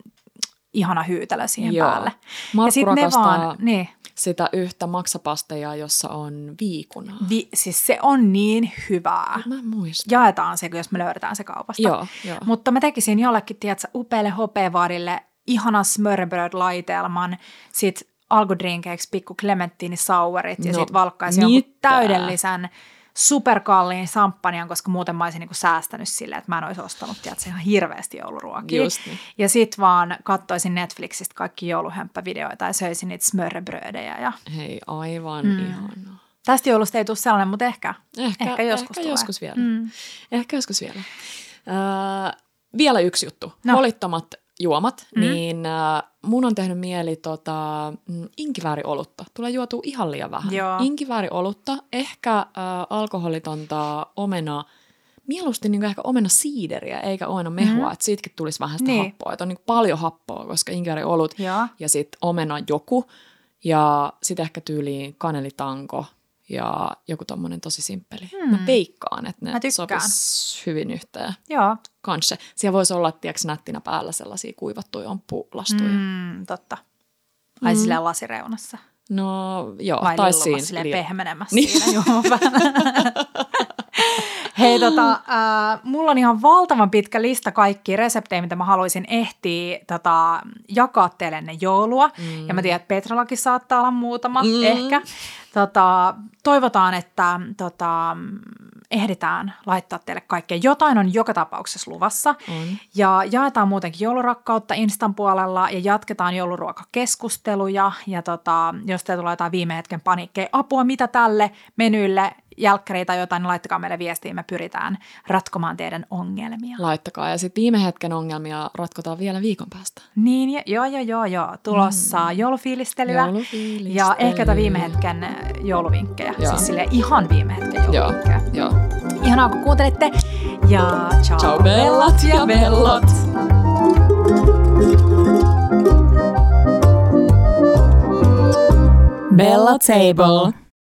ihana hyytelö siihen joo. päälle. Markku ja sitten ne vaan... Niin. Sitä yhtä maksapasteja, jossa on viikunaa. Vi, siis se on niin hyvää. Mä muistan. Jaetaan se, jos me löydetään se kaupasta. Joo, joo. Mutta mä tekisin jollekin, tiedätkö, upealle hopeavaadille ihana smörrebröd-laitelman, sit alkudrinkeiksi pikku clementtiinisauerit ja no, sit valkkaisin jonkun täydellisen superkalliin samppanjan, koska muuten mä olisin niinku säästänyt silleen, että mä en olisi ostanut, tiedätkö, ihan hirveästi jouluruokia. Niin. Ja sit vaan katsoisin Netflixistä kaikki jouluhömppävideoita ja söisin niitä smörrebrödejä. Ja... Hei, aivan mm. ihanaa. Tästä joulusta ei tule sellainen, mutta ehkä. Ehkä, ehkä joskus ehkä joskus vielä. Mm. Ehkä joskus vielä. Äh, vielä yksi juttu. No. Kolittomat juomat, mm. niin äh, mun on tehnyt mieli tota, inkivääriolutta. Tulee juotua ihan liian vähän. Joo. Inkivääriolutta, ehkä äh, alkoholitonta omena, mieluusti niin ehkä omenasiideriä eikä omenamehua, mm. että siitäkin tulisi vähän sitä niin. happoa. Et on niin paljon happoa, koska inkivääri-olut ja, ja sitten omena joku ja sitten ehkä tyyliin kanelitanko ja joku tommonen tosi simppeli. Hmm. Mä veikkaan, että ne sopis hyvin yhteen. Joo. Kanske. Siellä voisi olla, tiiäks, nättinä päällä sellaisia kuivattuja ompulastuja. Mm, totta. Ai mm. silleen lasireunassa. No joo. Vai tai lilluma silleen pehmenemässä niin. siinä juomapäällä. Hei, tota, äh, mulla on ihan valtavan pitkä lista kaikkia reseptejä, mitä mä haluaisin ehtiä tota, jakaa teille ennen joulua. Mm. Ja mä tiedän, että Petrallakin saattaa olla muutama, mm. ehkä. Tota, toivotaan, että tota, ehditään laittaa teille kaikkea. Jotain on joka tapauksessa luvassa. Mm. Ja jaetaan muutenkin joulurakkautta Instan puolella ja jatketaan jouluruokakeskusteluja. Ja tota, jos teillä tulee jotain viime hetken paniikkeja, apua mitä tälle menylle, jälkkäreitä jotain, niin laittakaa meille viestiä, me pyritään ratkomaan teidän ongelmia. Laittakaa, ja sitten viime hetken ongelmia ratkotaan vielä viikon päästä. Niin, joo, joo, joo, joo. Tulossa mm. joulufiilistelyä, joulufiilistelyä ja ehkä viime hetken jouluvinkkejä, joo. siis silleen ihan viime hetken jouluvinkkejä. Joo, joo. Ihanaa, kun kuuntelitte, ja ciao, ciao bellat ja bellot! Bella Table.